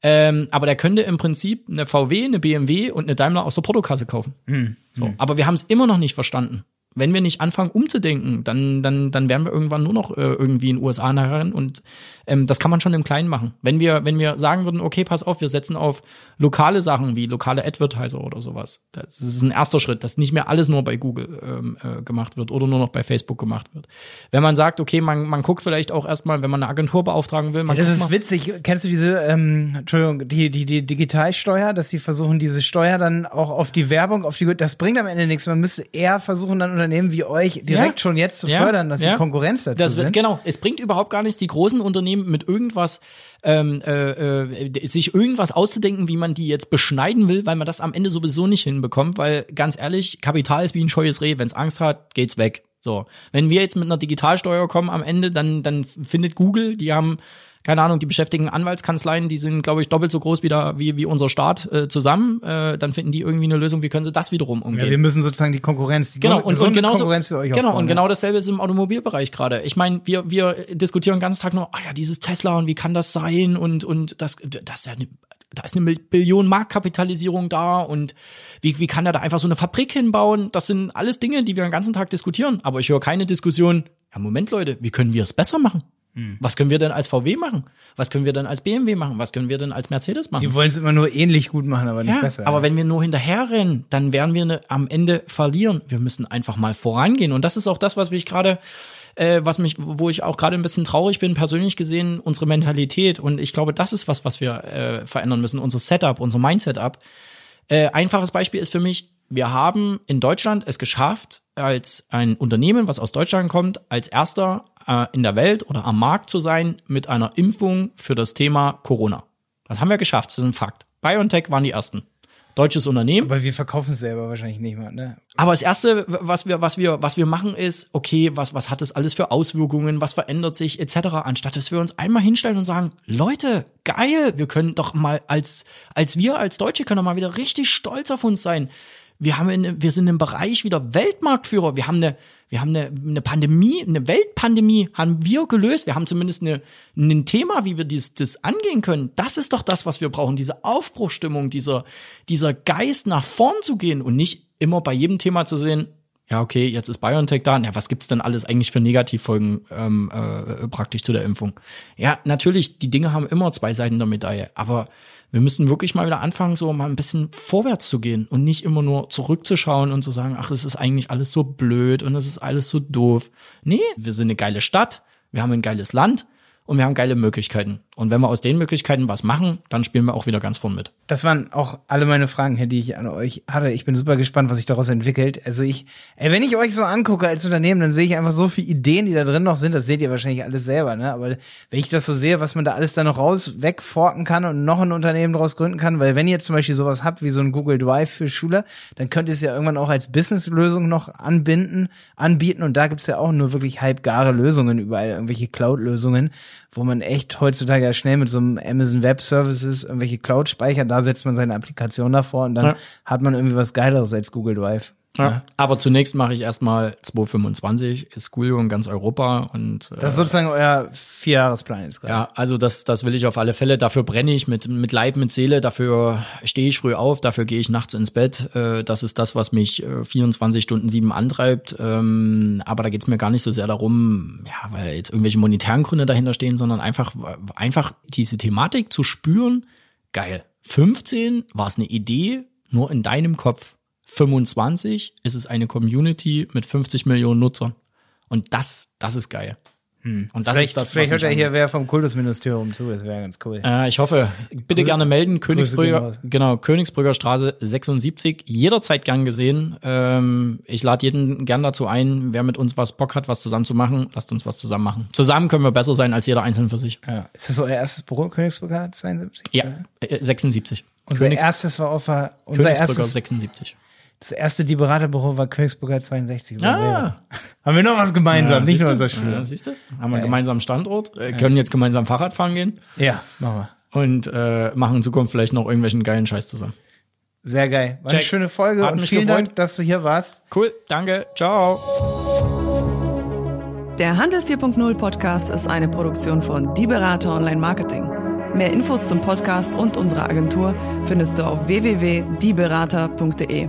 Ähm, aber der könnte im Prinzip eine V W, eine B M W und eine Daimler aus der Portokasse kaufen. Mhm. So. Aber wir haben es immer noch nicht verstanden. Wenn wir nicht anfangen umzudenken, dann dann dann werden wir irgendwann nur noch äh, irgendwie in den U S A nachher und ähm, das kann man schon im Kleinen machen. Wenn wir wenn wir sagen würden, okay, pass auf, wir setzen auf lokale Sachen wie lokale Advertiser oder sowas. Das ist ein erster Schritt, dass nicht mehr alles nur bei Google ähm, äh, gemacht wird oder nur noch bei Facebook gemacht wird. Wenn man sagt, okay, man man guckt vielleicht auch erstmal, wenn man eine Agentur beauftragen will. Man ja, das ist mal. Witzig. Kennst du diese ähm, Entschuldigung, die die die Digitalsteuer, dass sie versuchen, diese Steuer dann auch auf die Werbung, auf die das bringt am Ende nichts. Man müsste eher versuchen, dann Unternehmen wie euch direkt ja, schon jetzt zu fördern, ja, dass die ja. Konkurrenz dazu das wird, sind. Genau, es bringt überhaupt gar nichts, die großen Unternehmen mit irgendwas, ähm, äh, äh, sich irgendwas auszudenken, wie man die jetzt beschneiden will, weil man das am Ende sowieso nicht hinbekommt, weil ganz ehrlich, Kapital ist wie ein scheues Reh, wenn es Angst hat, geht's weg. So, wenn wir jetzt mit einer Digitalsteuer kommen am Ende, dann, dann findet Google, die haben keine Ahnung, die beschäftigen Anwaltskanzleien, die sind, glaube ich, doppelt so groß wie, da, wie, wie unser Staat äh, zusammen. Äh, dann finden die irgendwie eine Lösung, wie können sie das wiederum umgehen. Ja, wir müssen sozusagen die Konkurrenz, die genau, und, und genauso, Konkurrenz für euch genau, aufbauen. Und genau dasselbe ist im Automobilbereich gerade. Ich meine, wir, wir diskutieren den ganzen Tag nur, ah ja, dieses Tesla und wie kann das sein? Und, und das, das ist ja eine, da ist eine Billion Marktkapitalisierung da und wie, wie kann er da einfach so eine Fabrik hinbauen? Das sind alles Dinge, die wir den ganzen Tag diskutieren. Aber ich höre keine Diskussion, ja Moment Leute, wie können wir es besser machen? Was können wir denn als V W machen? Was können wir denn als B M W machen? Was können wir denn als Mercedes machen? Die wollen es immer nur ähnlich gut machen, aber nicht ja, besser. Aber ja. wenn wir nur hinterherrennen, dann werden wir ne, am Ende verlieren. Wir müssen einfach mal vorangehen. Und das ist auch das, was mich gerade, äh, was mich, wo ich auch gerade ein bisschen traurig bin, persönlich gesehen, unsere Mentalität. Und ich glaube, das ist was, was wir äh, verändern müssen. Unser Setup, unser Mindset-Up. Äh, einfaches Beispiel ist für mich, Wir haben in Deutschland es geschafft, als ein Unternehmen, was aus Deutschland kommt, als erster äh, in der Welt oder am Markt zu sein mit einer Impfung für das Thema Corona. Das haben wir geschafft, das ist ein Fakt. BioNTech waren die ersten. Deutsches Unternehmen. Weil wir verkaufen es selber wahrscheinlich nicht mehr, ne? Aber das Erste, was wir, was wir, was wir machen, ist, okay, was, was hat das alles für Auswirkungen, was verändert sich, et cetera, anstatt dass wir uns einmal hinstellen und sagen, Leute, geil, wir können doch mal als, als wir als Deutsche können doch mal wieder richtig stolz auf uns sein. Wir haben, in, wir sind im Bereich wieder Weltmarktführer. Wir haben eine, wir haben eine, eine Pandemie, eine Weltpandemie haben wir gelöst. Wir haben zumindest eine, ein Thema, wie wir dies, das angehen können. Das ist doch das, was wir brauchen. Diese Aufbruchstimmung, dieser, dieser Geist nach vorn zu gehen und nicht immer bei jedem Thema zu sehen, ja, okay, jetzt ist BioNTech da. Na, was gibt's denn alles eigentlich für Negativfolgen, ähm, äh, praktisch zu der Impfung? Ja, natürlich, die Dinge haben immer zwei Seiten der Medaille, aber wir müssen wirklich mal wieder anfangen, so mal ein bisschen vorwärts zu gehen und nicht immer nur zurückzuschauen und zu sagen, ach, es ist eigentlich alles so blöd und es ist alles so doof. Nee, wir sind eine geile Stadt, wir haben ein geiles Land und wir haben geile Möglichkeiten. Und wenn wir aus den Möglichkeiten was machen, dann spielen wir auch wieder ganz vorn mit. Das waren auch alle meine Fragen, die ich an euch hatte. Ich bin super gespannt, was sich daraus entwickelt. Also ich, ey, wenn ich euch so angucke als Unternehmen, dann sehe ich einfach so viele Ideen, die da drin noch sind. Das seht ihr wahrscheinlich alles selber, ne? Aber wenn ich das so sehe, was man da alles da noch raus wegforken kann und noch ein Unternehmen daraus gründen kann, weil wenn ihr zum Beispiel sowas habt wie so ein Google Drive für Schüler, dann könnt ihr es ja irgendwann auch als Businesslösung noch anbinden, anbieten. Und da gibt's ja auch nur wirklich halbgare Lösungen überall, irgendwelche Cloud-Lösungen, wo man echt heutzutage ja schnell mit so einem Amazon Web Services irgendwelche Cloud speichert, da setzt man seine Applikation davor und dann ja. hat man irgendwie was Geileres als Google Drive. Ja. Ja. Aber zunächst mache ich erstmal zwanzig fünfundzwanzig, ist Scoolio in ganz Europa und äh, das ist sozusagen euer Vierjahresplan jetzt gerade. Ja, also das, das will ich auf alle Fälle. Dafür brenne ich mit, mit Leib, mit Seele. Dafür stehe ich früh auf, dafür gehe ich nachts ins Bett. Äh, das ist das, was mich äh, vierundzwanzig Stunden sieben antreibt. Ähm, aber da geht es mir gar nicht so sehr darum, ja, weil jetzt irgendwelche monetären Gründe dahinter stehen, sondern einfach, einfach diese Thematik zu spüren. Geil. fünfzehn war es eine Idee, nur in deinem Kopf. fünfundzwanzig ist es eine Community mit fünfzig Millionen Nutzern. Und das, das ist geil. Hm. Und das vielleicht, ist das, vielleicht hört ja hier wer vom Kultusministerium zu, das wäre ganz cool. Äh, ich hoffe, bitte Grüße, gerne melden. Königsbrücker, genau, Königsbrücker Straße sechsundsiebzig, jederzeit gern gesehen. Ähm, ich lade jeden gern dazu ein, wer mit uns was Bock hat, was zusammen zu machen, lasst uns was zusammen machen. Zusammen können wir besser sein als jeder einzeln für sich. Ja. Ist das euer erstes Büro, Königsbrücker zweiundsiebzig? Ja, äh, sechsundsiebzig. Unser Königs- erstes war auf der, unser Königsbrücker erstes, sechsundsiebzig. Das erste Die Beraterbüro war Königsbrücker zweiundsechzig. Ah. Haben wir noch was gemeinsam, ja, nicht nur so schön. Ja, siehst du? Haben wir einen gemeinsamen Standort, äh, können jetzt gemeinsam Fahrrad fahren gehen. Ja, machen wir. Und äh, machen in Zukunft vielleicht noch irgendwelchen geilen Scheiß zusammen. Sehr geil. War Check. Eine schöne Folge Hat und mich vielen gefreut. Dank, dass du hier warst. Cool, danke, ciao. Der Handel vier Punkt null Podcast ist eine Produktion von Die Berater Online Marketing. Mehr Infos zum Podcast und unserer Agentur findest du auf w w w punkt dieberater punkt de.